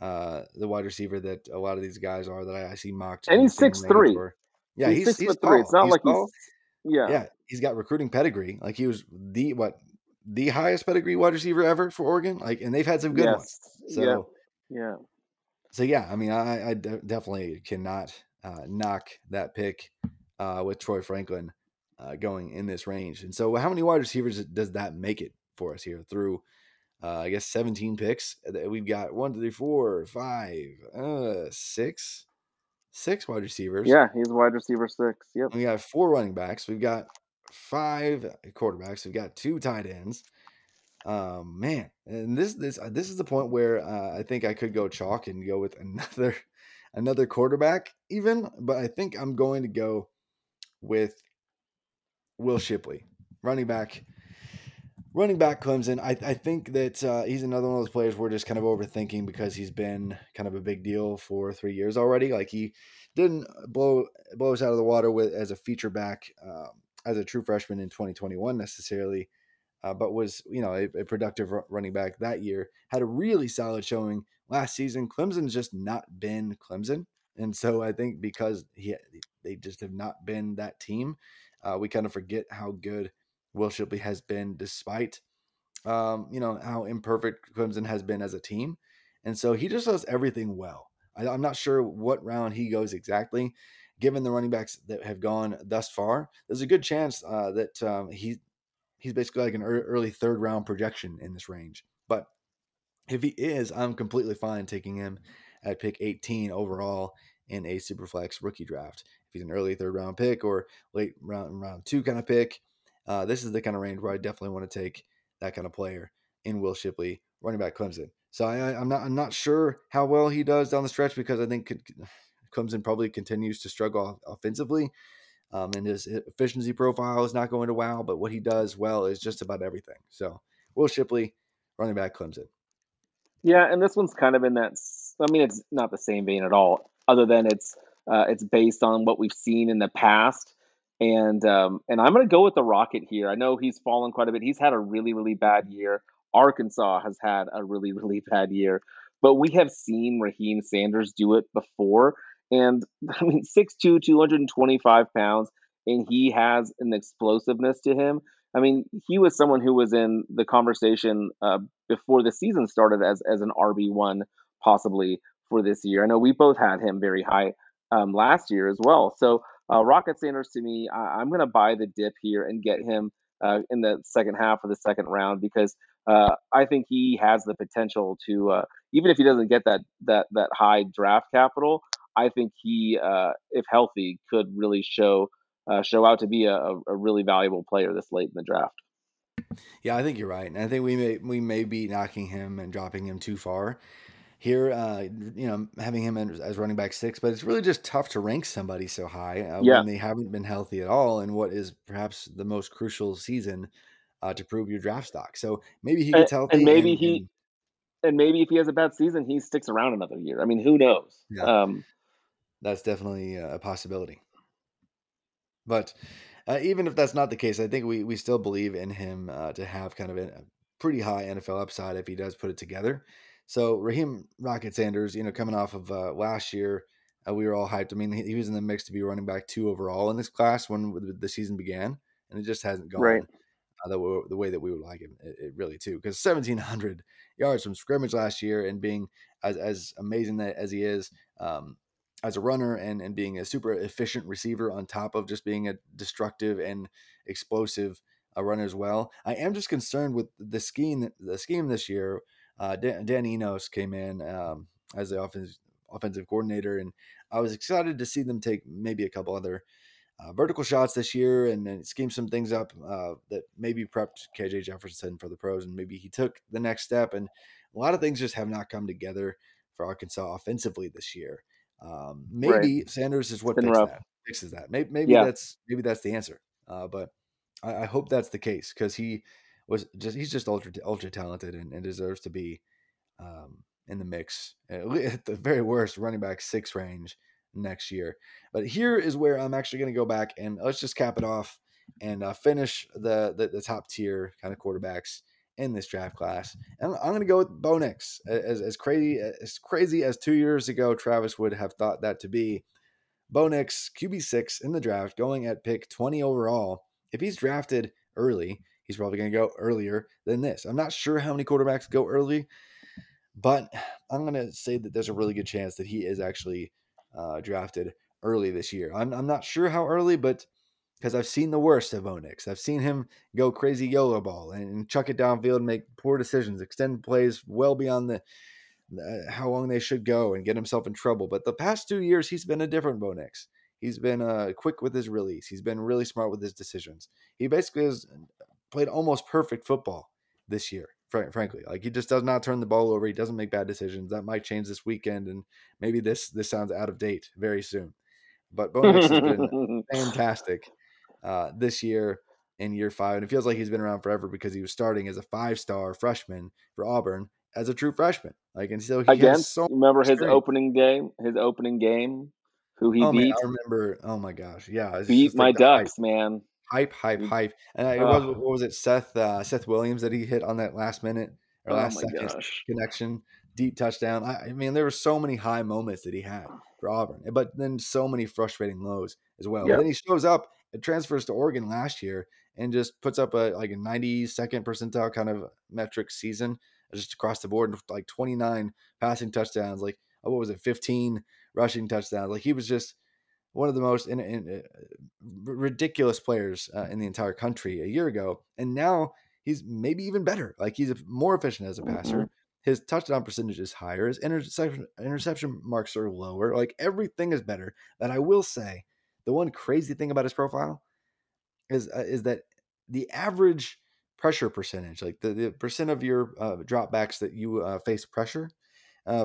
the wide receiver that a lot of these guys are that I see mocked. And he's 6'3". Yeah, he's 6'3". It's not he's like tall. Yeah, he's got recruiting pedigree. Like he was the highest pedigree wide receiver ever for Oregon. Like, and they've had some good ones. So yeah. So yeah, I mean, I definitely cannot knock that pick with Troy Franklin going in this range. And so, how many wide receivers does that make it for us here through? I guess 17 picks. We've got 6 wide receivers. Yeah, he's wide receiver 6. Yep. We got 4 running backs. We've got 5 quarterbacks. We've got 2 tight ends. Man, and this is the point where I think I could go chalk and go with another quarterback even, but I think I'm going to go with Will Shipley, running back. Running back Clemson, I think that he's another one of those players we're just kind of overthinking because he's been kind of a big deal for 3 years already. Like he didn't blow us out of the water as a feature back as a true freshman in 2021 necessarily, but was, you know, a productive running back that year. Had a really solid showing last season. Clemson's just not been Clemson. And so I think because they just have not been that team, we kind of forget how good Will Shipley has been despite, you know, how imperfect Clemson has been as a team. And so he just does everything well. I'm not sure what round he goes exactly. Given the running backs that have gone thus far, there's a good chance that he's basically like an early third round projection in this range. But if he is, I'm completely fine taking him at pick 18 overall in a Superflex rookie draft. If he's an early third round pick or late round two kind of pick, this is the kind of range where I definitely want to take that kind of player in Will Shipley, running back Clemson. So I'm not sure how well he does down the stretch, because I think Clemson probably continues to struggle offensively, and his efficiency profile is not going to wow, but what he does well is just about everything. So Will Shipley, running back Clemson. Yeah, and this one's kind of in that, I mean, it's not the same vein at all, other than it's based on what we've seen in the past. And I'm going to go with the Rocket here. I know he's fallen quite a bit. He's had a really, really bad year. Arkansas has had a really, really bad year. But we have seen Raheem Sanders do it before. And, I mean, 6'2", 225 pounds, and he has an explosiveness to him. I mean, he was someone who was in the conversation before the season started as an RB1 possibly for this year. I know we both had him very high last year as well. So Rocket Sanders, to me, I'm going to buy the dip here and get him in the second half of the second round, because I think he has the potential to, even if he doesn't get that high draft capital, I think he, if healthy, could really show out to be a really valuable player this late in the draft. Yeah, I think you're right, and I think we may be knocking him and dropping him too far here. You know, having him as running back 6, but it's really just tough to rank somebody so high when they haven't been healthy at all in what is perhaps the most crucial season to prove your draft stock. So maybe he gets healthy, and maybe maybe if he has a bad season, he sticks around another year. I mean, who knows? Yeah. That's definitely a possibility. But even if that's not the case, I think we still believe in him to have kind of a pretty high NFL upside if he does put it together. So Raheem Rocket Sanders, you know, coming off of last year, we were all hyped. I mean, he was in the mix to be running back 2 overall in this class when the season began, and it just hasn't gone right the way that we would like him. It really too, because 1,700 yards from scrimmage last year, and being as amazing as he is, as a runner and being a super efficient receiver on top of just being a destructive and explosive runner as well. I am just concerned with the scheme this year. Dan Enos came in as the offensive coordinator, and I was excited to see them take maybe a couple other vertical shots this year and scheme some things up that maybe prepped KJ Jefferson for the pros, and maybe he took the next step. And a lot of things just have not come together for Arkansas offensively this year. Maybe right. Sanders is what fixes that. Maybe that's the answer. But I hope that's the case, because he's just ultra talented and deserves to be in the mix at the very worst running back 6 range next year. But here is where I'm actually going to go back and let's just cap it off and finish the top tier kind of quarterbacks in this draft class. And I'm going to go with Bo Nix. As crazy as 2 years ago Travis would have thought that to be, Bo Nix, QB6 in the draft, going at pick 20 overall. If he's drafted early, he's probably going to go earlier than this. I'm not sure how many quarterbacks go early, but I'm going to say that there's a really good chance that he is actually drafted early this year. I'm not sure how early, but because I've seen the worst of Bo Nix. I've seen him go crazy YOLO ball and chuck it downfield, make poor decisions, extend plays well beyond how long they should go, and get himself in trouble. But the past 2 years, he's been a different Bo Nix. He's been quick with his release. He's been really smart with his decisions. He basically has played almost perfect football this year, frankly. Like, he just does not turn the ball over. He doesn't make bad decisions. That might change this weekend, and maybe this sounds out of date very soon. But Bo Nix has been fantastic this year in year 5, and it feels like he's been around forever because he was starting as a 5-star freshman for Auburn as a true freshman. Like, and so he remember his opening game, who he beat. I remember. Oh my gosh, yeah, beat my Ducks, man. Hype. And what was it? Seth Williams that he hit on that last minute or last second connection, deep touchdown. I mean, there were so many high moments that he had for Auburn, but then so many frustrating lows as well. Yep. Then he shows up and transfers to Oregon last year and just puts up a 92nd percentile kind of metric season just across the board, like 29 passing touchdowns, 15 rushing touchdowns. He was just one of the most ridiculous players in the entire country a year ago. And now he's maybe even better. He's more efficient as a passer. His touchdown percentage is higher. His interception marks are lower. Everything is better. And I will say the one crazy thing about his profile is that the average pressure percentage, the percent of your dropbacks that you face pressure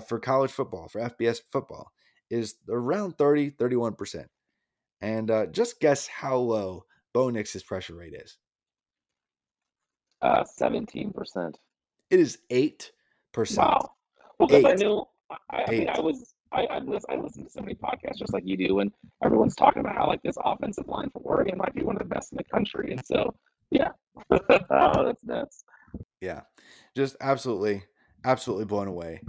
for college football, for FBS football, is around 31%. And just guess how low Bo Nix's pressure rate is. 17%. It is 8%. Wow. Well, because I listened to so many podcasts just like you do, and everyone's talking about how this offensive line for Oregon might be one of the best in the country. And so, yeah. That's nuts. Yeah. Just absolutely blown away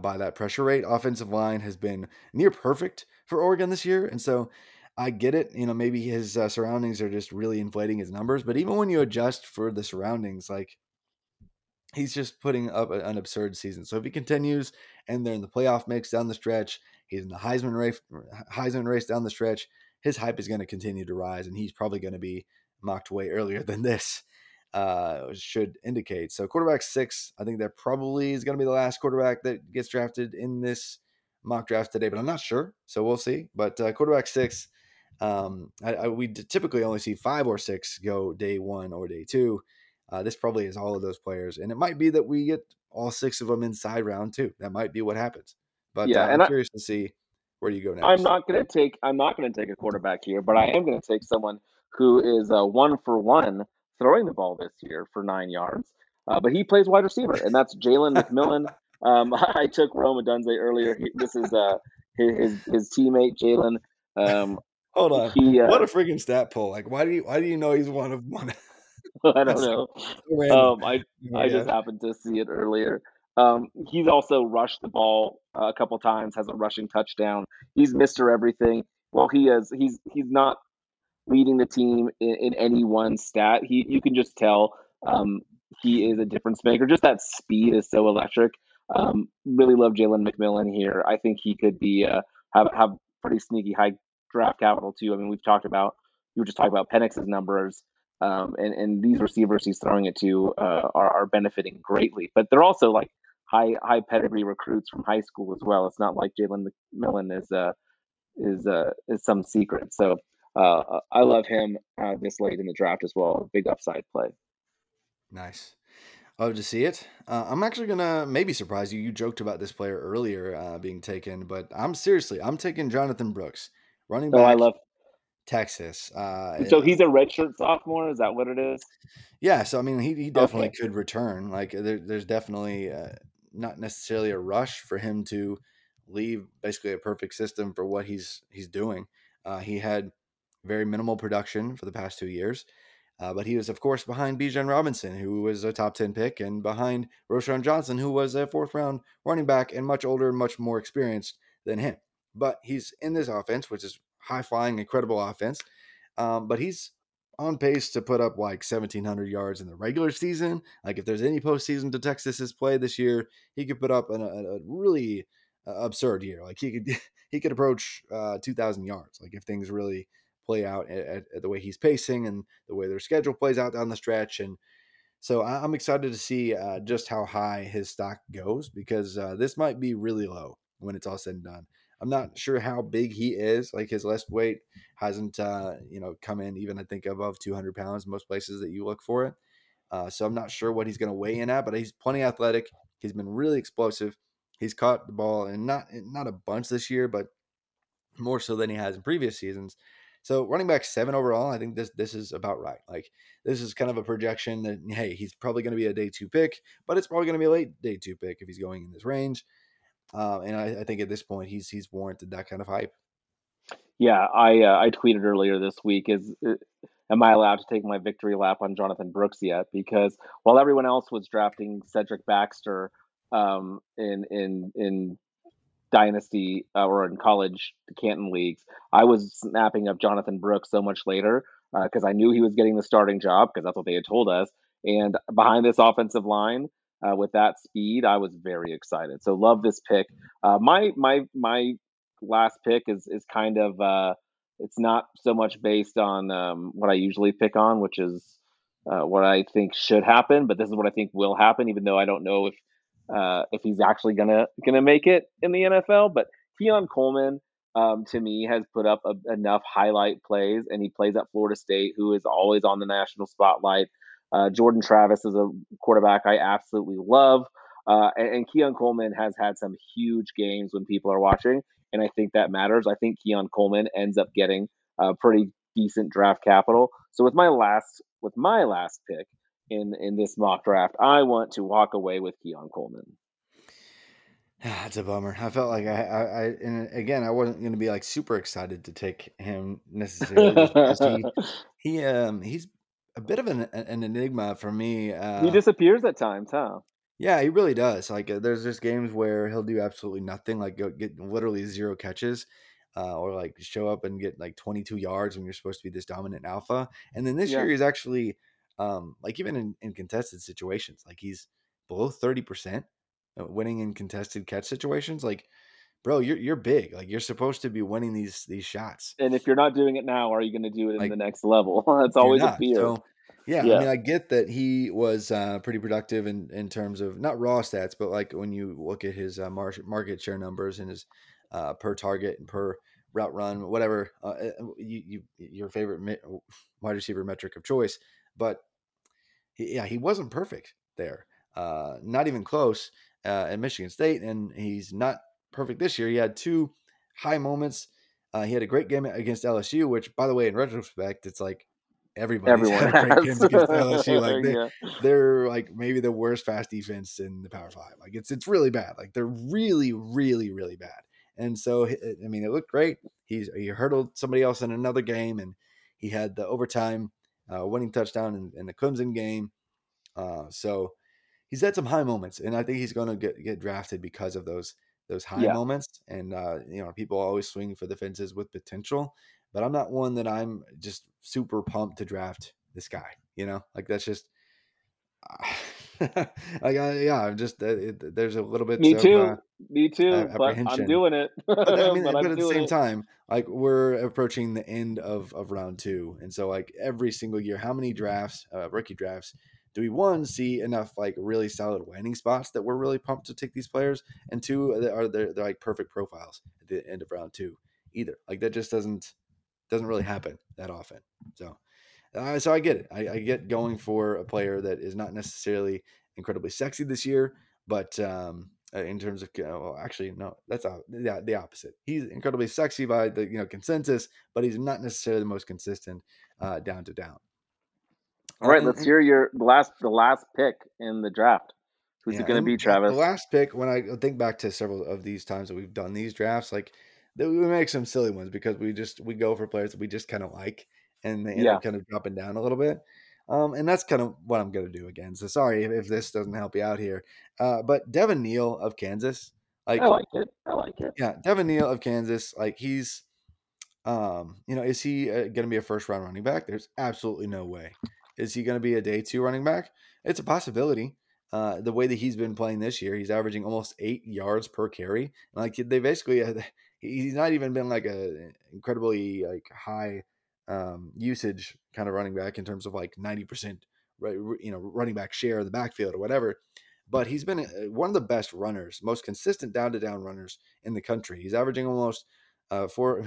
by that pressure rate. Offensive line has been near perfect for Oregon this year. And so I get it. Maybe his surroundings are just really inflating his numbers, but even when you adjust for the surroundings, he's just putting up an absurd season. So if he continues and they're in the playoff mix down the stretch, he's in the Heisman race down the stretch, his hype is going to continue to rise, and he's probably going to be mocked way earlier than this should indicate. So quarterback 6, I think that probably is going to be the last quarterback that gets drafted in this mock draft today, but I'm not sure. So we'll see. But quarterback 6, we typically only see 5 or 6 go day 1 or day 2. This probably is all of those players. And it might be that we get all 6 of them inside round 2. That might be what happens. But I'm curious to see where you go next. I'm not going to take a quarterback here, but I am going to take someone who is 1-for-1 throwing the ball this year for 9 yards. But he plays wide receiver, and that's Jalen McMillan. I took Rome Odunze earlier. This is his teammate, Jalen. Hold on. What a freaking stat pull. Why do you know he's 1-of-1? I don't know. I just happened to see it earlier. He's also rushed the ball a couple times, has a rushing touchdown. He's Mr. Everything. Well, he is. He's not leading the team in any one stat. You can just tell he is a difference maker. Just that speed is so electric. Really love Jalen McMillan here. I think he could be have pretty sneaky high draft capital too. I mean, you were just talking about Penix's numbers. And these receivers he's throwing it to are benefiting greatly, but they're also high pedigree recruits from high school as well. It's not like Jalen McMillan is some secret. So I love him this late in the draft as well. Big upside play. Nice. Love to see it. I'm actually gonna maybe surprise you. You joked about this player earlier being taken, but I'm taking Jonathan Brooks, running back. Oh, I love Texas. So he's a redshirt sophomore. Is that what it is? Yeah. So, I mean, he definitely could return. There's definitely not necessarily a rush for him to leave basically a perfect system for what he's doing. He had very minimal production for the past 2 years, but he was, of course, behind Bijan Robinson, who was a top 10 pick, and behind Roshan Johnson, who was a 4th round running back and much older, much more experienced than him. But he's in this offense, which is high-flying, incredible offense. But he's on pace to put up 1,700 yards in the regular season. If there's any postseason to Texas has played this year, he could put up a really absurd year. He could approach 2,000 yards. If things really play out at the way he's pacing and the way their schedule plays out down the stretch. And so I'm excited to see just how high his stock goes, because this might be really low when it's all said and done. I'm not sure how big he is. His list weight hasn't, come in even, I think, above 200 pounds, most places that you look for it. So I'm not sure what he's going to weigh in at, but he's plenty athletic. He's been really explosive. He's caught the ball, and not a bunch this year, but more so than he has in previous seasons. So running back 7 overall, I think this is about right. This is kind of a projection that, hey, he's probably going to be a day 2 pick, but it's probably going to be a late day 2 pick if he's going in this range. And I think at this point he's warranted that kind of hype. Yeah, I tweeted earlier this week am I allowed to take my victory lap on Jonathan Brooks yet? Because while everyone else was drafting Cedric Baxter in Dynasty or in College to Canton leagues, I was snapping up Jonathan Brooks so much later because I knew he was getting the starting job because that's what they had told us. And behind this offensive line, with that speed, I was very excited. So love this pick. My last pick is kind of it's not so much based on what I usually pick on, which is what I think should happen, but this is what I think will happen, even though I don't know if he's actually gonna make it in the NFL. But Keon Coleman to me has put up enough highlight plays, and he plays at Florida State, who is always on the national spotlight. Jordan Travis is a quarterback I absolutely love. And Keon Coleman has had some huge games when people are watching, and I think that matters. I think Keon Coleman ends up getting a pretty decent draft capital. So with my last pick in this mock draft, I want to walk away with Keon Coleman. That's a bummer. I felt like I wasn't going to be like super excited to take him necessarily. Because he's a bit of an enigma for me. He disappears at times, huh? Yeah, he really does. Like, there's just games where he'll do absolutely nothing, like go get literally zero catches, or like show up and get like 22 yards when you're supposed to be this dominant alpha. And then this year he's actually, like even in contested situations, like he's below 30% winning in contested catch situations. Like, bro, you're big. Like, you're supposed to be winning these shots. And if you're not doing it now, are you going to do it in the next level? That's always a fear. So, I mean, I get that he was pretty productive in terms of not raw stats, but like when you look at his market share numbers and his per target and per route run, whatever, your favorite wide receiver metric of choice. But he wasn't perfect there. Not even close at Michigan State, and he's not perfect this year. He had two high moments. He had a great game against LSU, which, by the way, in retrospect, it's like everyone had a great game against LSU. Like they're like maybe the worst pass defense in the Power Five. Like it's really bad. Like they're really, really, really bad. And so, I mean, it looked great. He hurdled somebody else in another game, and he had the overtime winning touchdown in the Clemson game. So he's had some high moments, and I think he's going to get drafted because of those high moments. And, people always swing for the fences with potential, but I'm not one that I'm just super pumped to draft this guy, like that's just, I'm just, there's a little bit. Me too. But I'm doing it. But at the same time, like we're approaching the end of round two. And so like every single year, how many drafts, rookie drafts, do we, one, see enough like really solid landing spots that we're really pumped to take these players, and two, are they're like perfect profiles at the end of round two either? Like that just doesn't really happen that often. So I get it. I get going for a player that is not necessarily incredibly sexy this year, but in terms of the opposite. He's incredibly sexy by the consensus, but he's not necessarily the most consistent down to down. All right, let's hear your the last pick in the draft. Who's it going to be, Travis? The last pick, when I think back to several of these times that we've done these drafts, like we make some silly ones because we go for players that we just kind of like, and they end up kind of dropping down a little bit. And that's kind of what I'm going to do again. So sorry if this doesn't help you out here. But Devin Neal of Kansas, I like it. Yeah, Devin Neal of Kansas, like he's, is he going to be a first round running back? There's absolutely no way. Is he going to be a day two running back? It's a possibility. The way that he's been playing this year, he's averaging almost 8 yards per carry. And like they basically, he's not even been like a incredibly like high usage kind of running back in terms of like 90%, running back share of the backfield or whatever. But he's been one of the best runners, most consistent down to down runners in the country. He's averaging almost 4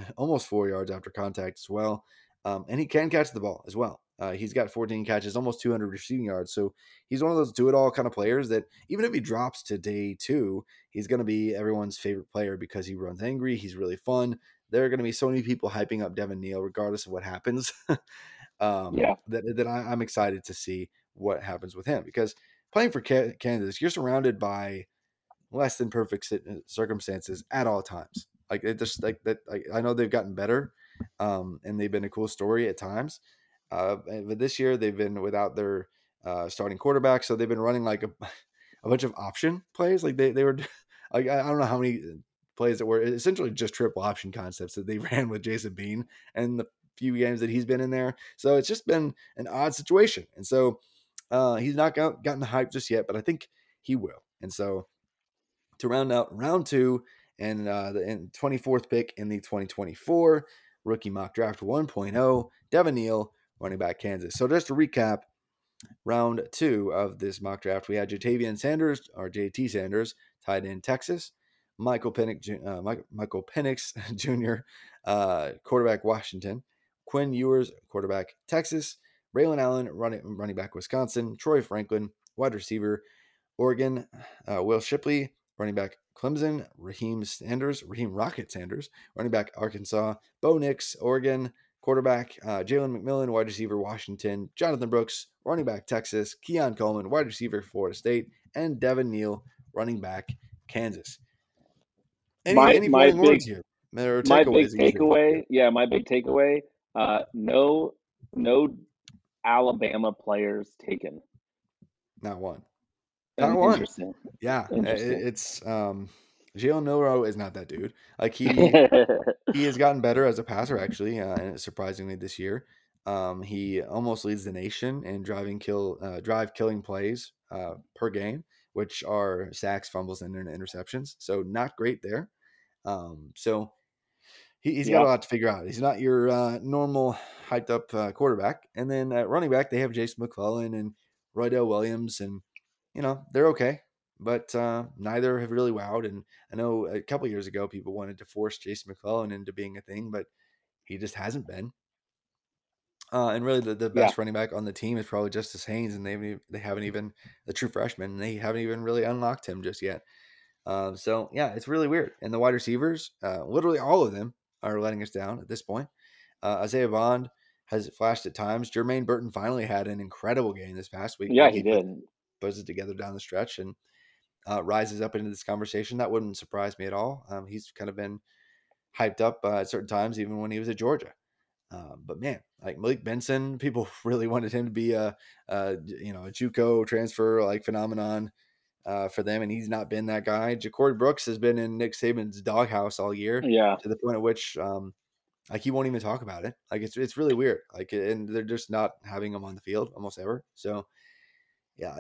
yards after contact as well. And he can catch the ball as well. He's got 14 catches, almost 200 receiving yards. So he's one of those do-it-all kind of players that even if he drops to day two, he's going to be everyone's favorite player because he runs angry. He's really fun. There are going to be so many people hyping up Devin Neal regardless of what happens. That I'm excited to see what happens with him, because playing for Kansas, you're surrounded by less than perfect circumstances at all times. Like it just like that. Like, I know they've gotten better, and they've been a cool story at times. But this year they've been without their starting quarterback, so they've been running like a bunch of option plays. Like they were like, I don't know how many plays that were essentially just triple option concepts that they ran with Jason Bean and the few games that he's been in there. So it's just been an odd situation. And so he's not gotten the hype just yet, but I think he will. And so to round out round two and the 24th pick in the 2024 Rookie Mock Draft 1.0, Devin Neal, running back, Kansas. So just to recap, round two of this mock draft, we had Ja'Tavion Sanders, or JT Sanders, tight end, Texas. Michael Penix Jr., quarterback, Washington. Quinn Ewers, quarterback, Texas. Braylon Allen, running back, Wisconsin. Troy Franklin, wide receiver, Oregon. Will Shipley, running back, Clemson. Raheem Rocket Sanders, running back, Arkansas. Bo Nix, Oregon, quarterback, Jalen McMillan, wide receiver, Washington. Jonathan Brooks, running back, Texas. Keon Coleman, wide receiver, Florida State. And Devin Neal, running back, Kansas. My big takeaway, no Alabama players taken. Not one. Interesting. Yeah. It's, Jalen Milroe is not that dude. Like he has gotten better as a passer actually, and surprisingly this year. He almost leads the nation in drive killing plays per game, which are sacks, fumbles, and interceptions. So not great there. So he's got a lot to figure out. He's not your normal hyped up quarterback. And then at running back, they have Jason McClellan and Roydell Williams, and they're okay. But neither have really wowed. And I know a couple years ago, people wanted to force Jason McClellan into being a thing, but he just hasn't been. And really the best running back on the team is probably Justice Haynes. And the true freshman, they haven't even really unlocked him just yet. So it's really weird. And the wide receivers, literally all of them are letting us down at this point. Isaiah Bond has flashed at times. Jermaine Burton finally had an incredible game this past week. Yeah, he did. Puts it together down the stretch and rises up into this conversation. That wouldn't surprise me at all. He's kind of been hyped up at certain times, even when he was at Georgia. But man, like Malik Benson, people really wanted him to be a JUCO transfer like phenomenon for them, and he's not been that guy. Ja'Cory Brooks has been in Nick Saban's doghouse all year, to the point at which he won't even talk about it. Like it's really weird. Like, and they're just not having him on the field almost ever. So. Yeah,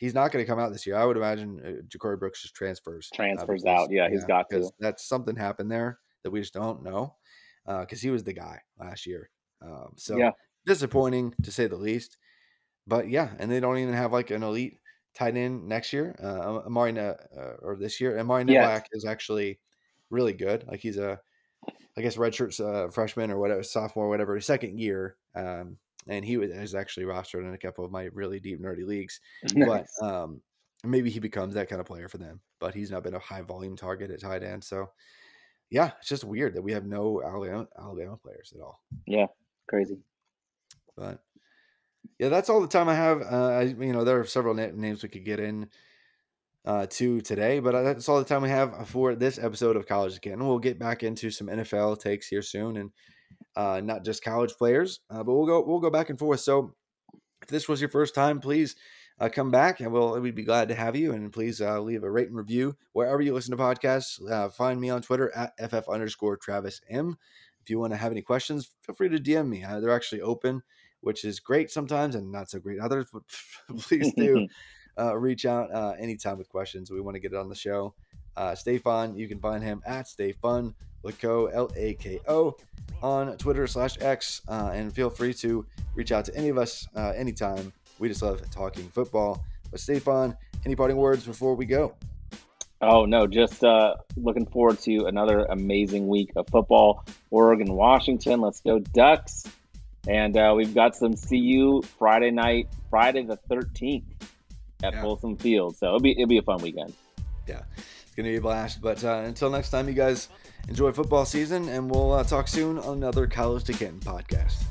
he's not going to come out this year. I would imagine Ja'Cory Brooks just transfers out. Yeah, he's got to. That's something happened there that we just don't know because he was the guy last year. So disappointing to say the least. But yeah, and they don't even have like an elite tight end next year. This year, Amari Black is actually really good. Like he's a redshirt freshman or whatever, sophomore, whatever, second year. And he was actually rostered in a couple of my really deep nerdy leagues, nice. But maybe he becomes that kind of player for them, but he's not been a high volume target at tight end. So yeah, it's just weird that we have no Alabama players at all. Yeah. Crazy. But yeah, that's all the time I have. There are several names we could get in to today, but that's all the time we have for this episode of College to Canton. We'll get back into some NFL takes here soon. And, not just college players, but we'll go back and forth. So if this was your first time, please come back and we'd be glad to have you. And please leave a rate and review wherever you listen to podcasts. Find me on Twitter at @FF_TravisM. If you want to have any questions, feel free to DM me. They're actually open, which is great sometimes and not so great others, but please do reach out anytime with questions. We want to get it on the show. Stefan, you can find him at Stefan Lako, Lako, on Twitter /X, and feel free to reach out to any of us anytime. We just love talking football. But Stefan, any parting words before we go? Oh, no, just looking forward to another amazing week of football. Oregon, Washington, let's go Ducks. And we've got some CU Friday night, Friday the 13th at Folsom Field. So it'll be a fun weekend. Yeah, it's going to be a blast. But until next time, you guys, enjoy football season, and we'll talk soon on another College to Canton podcast.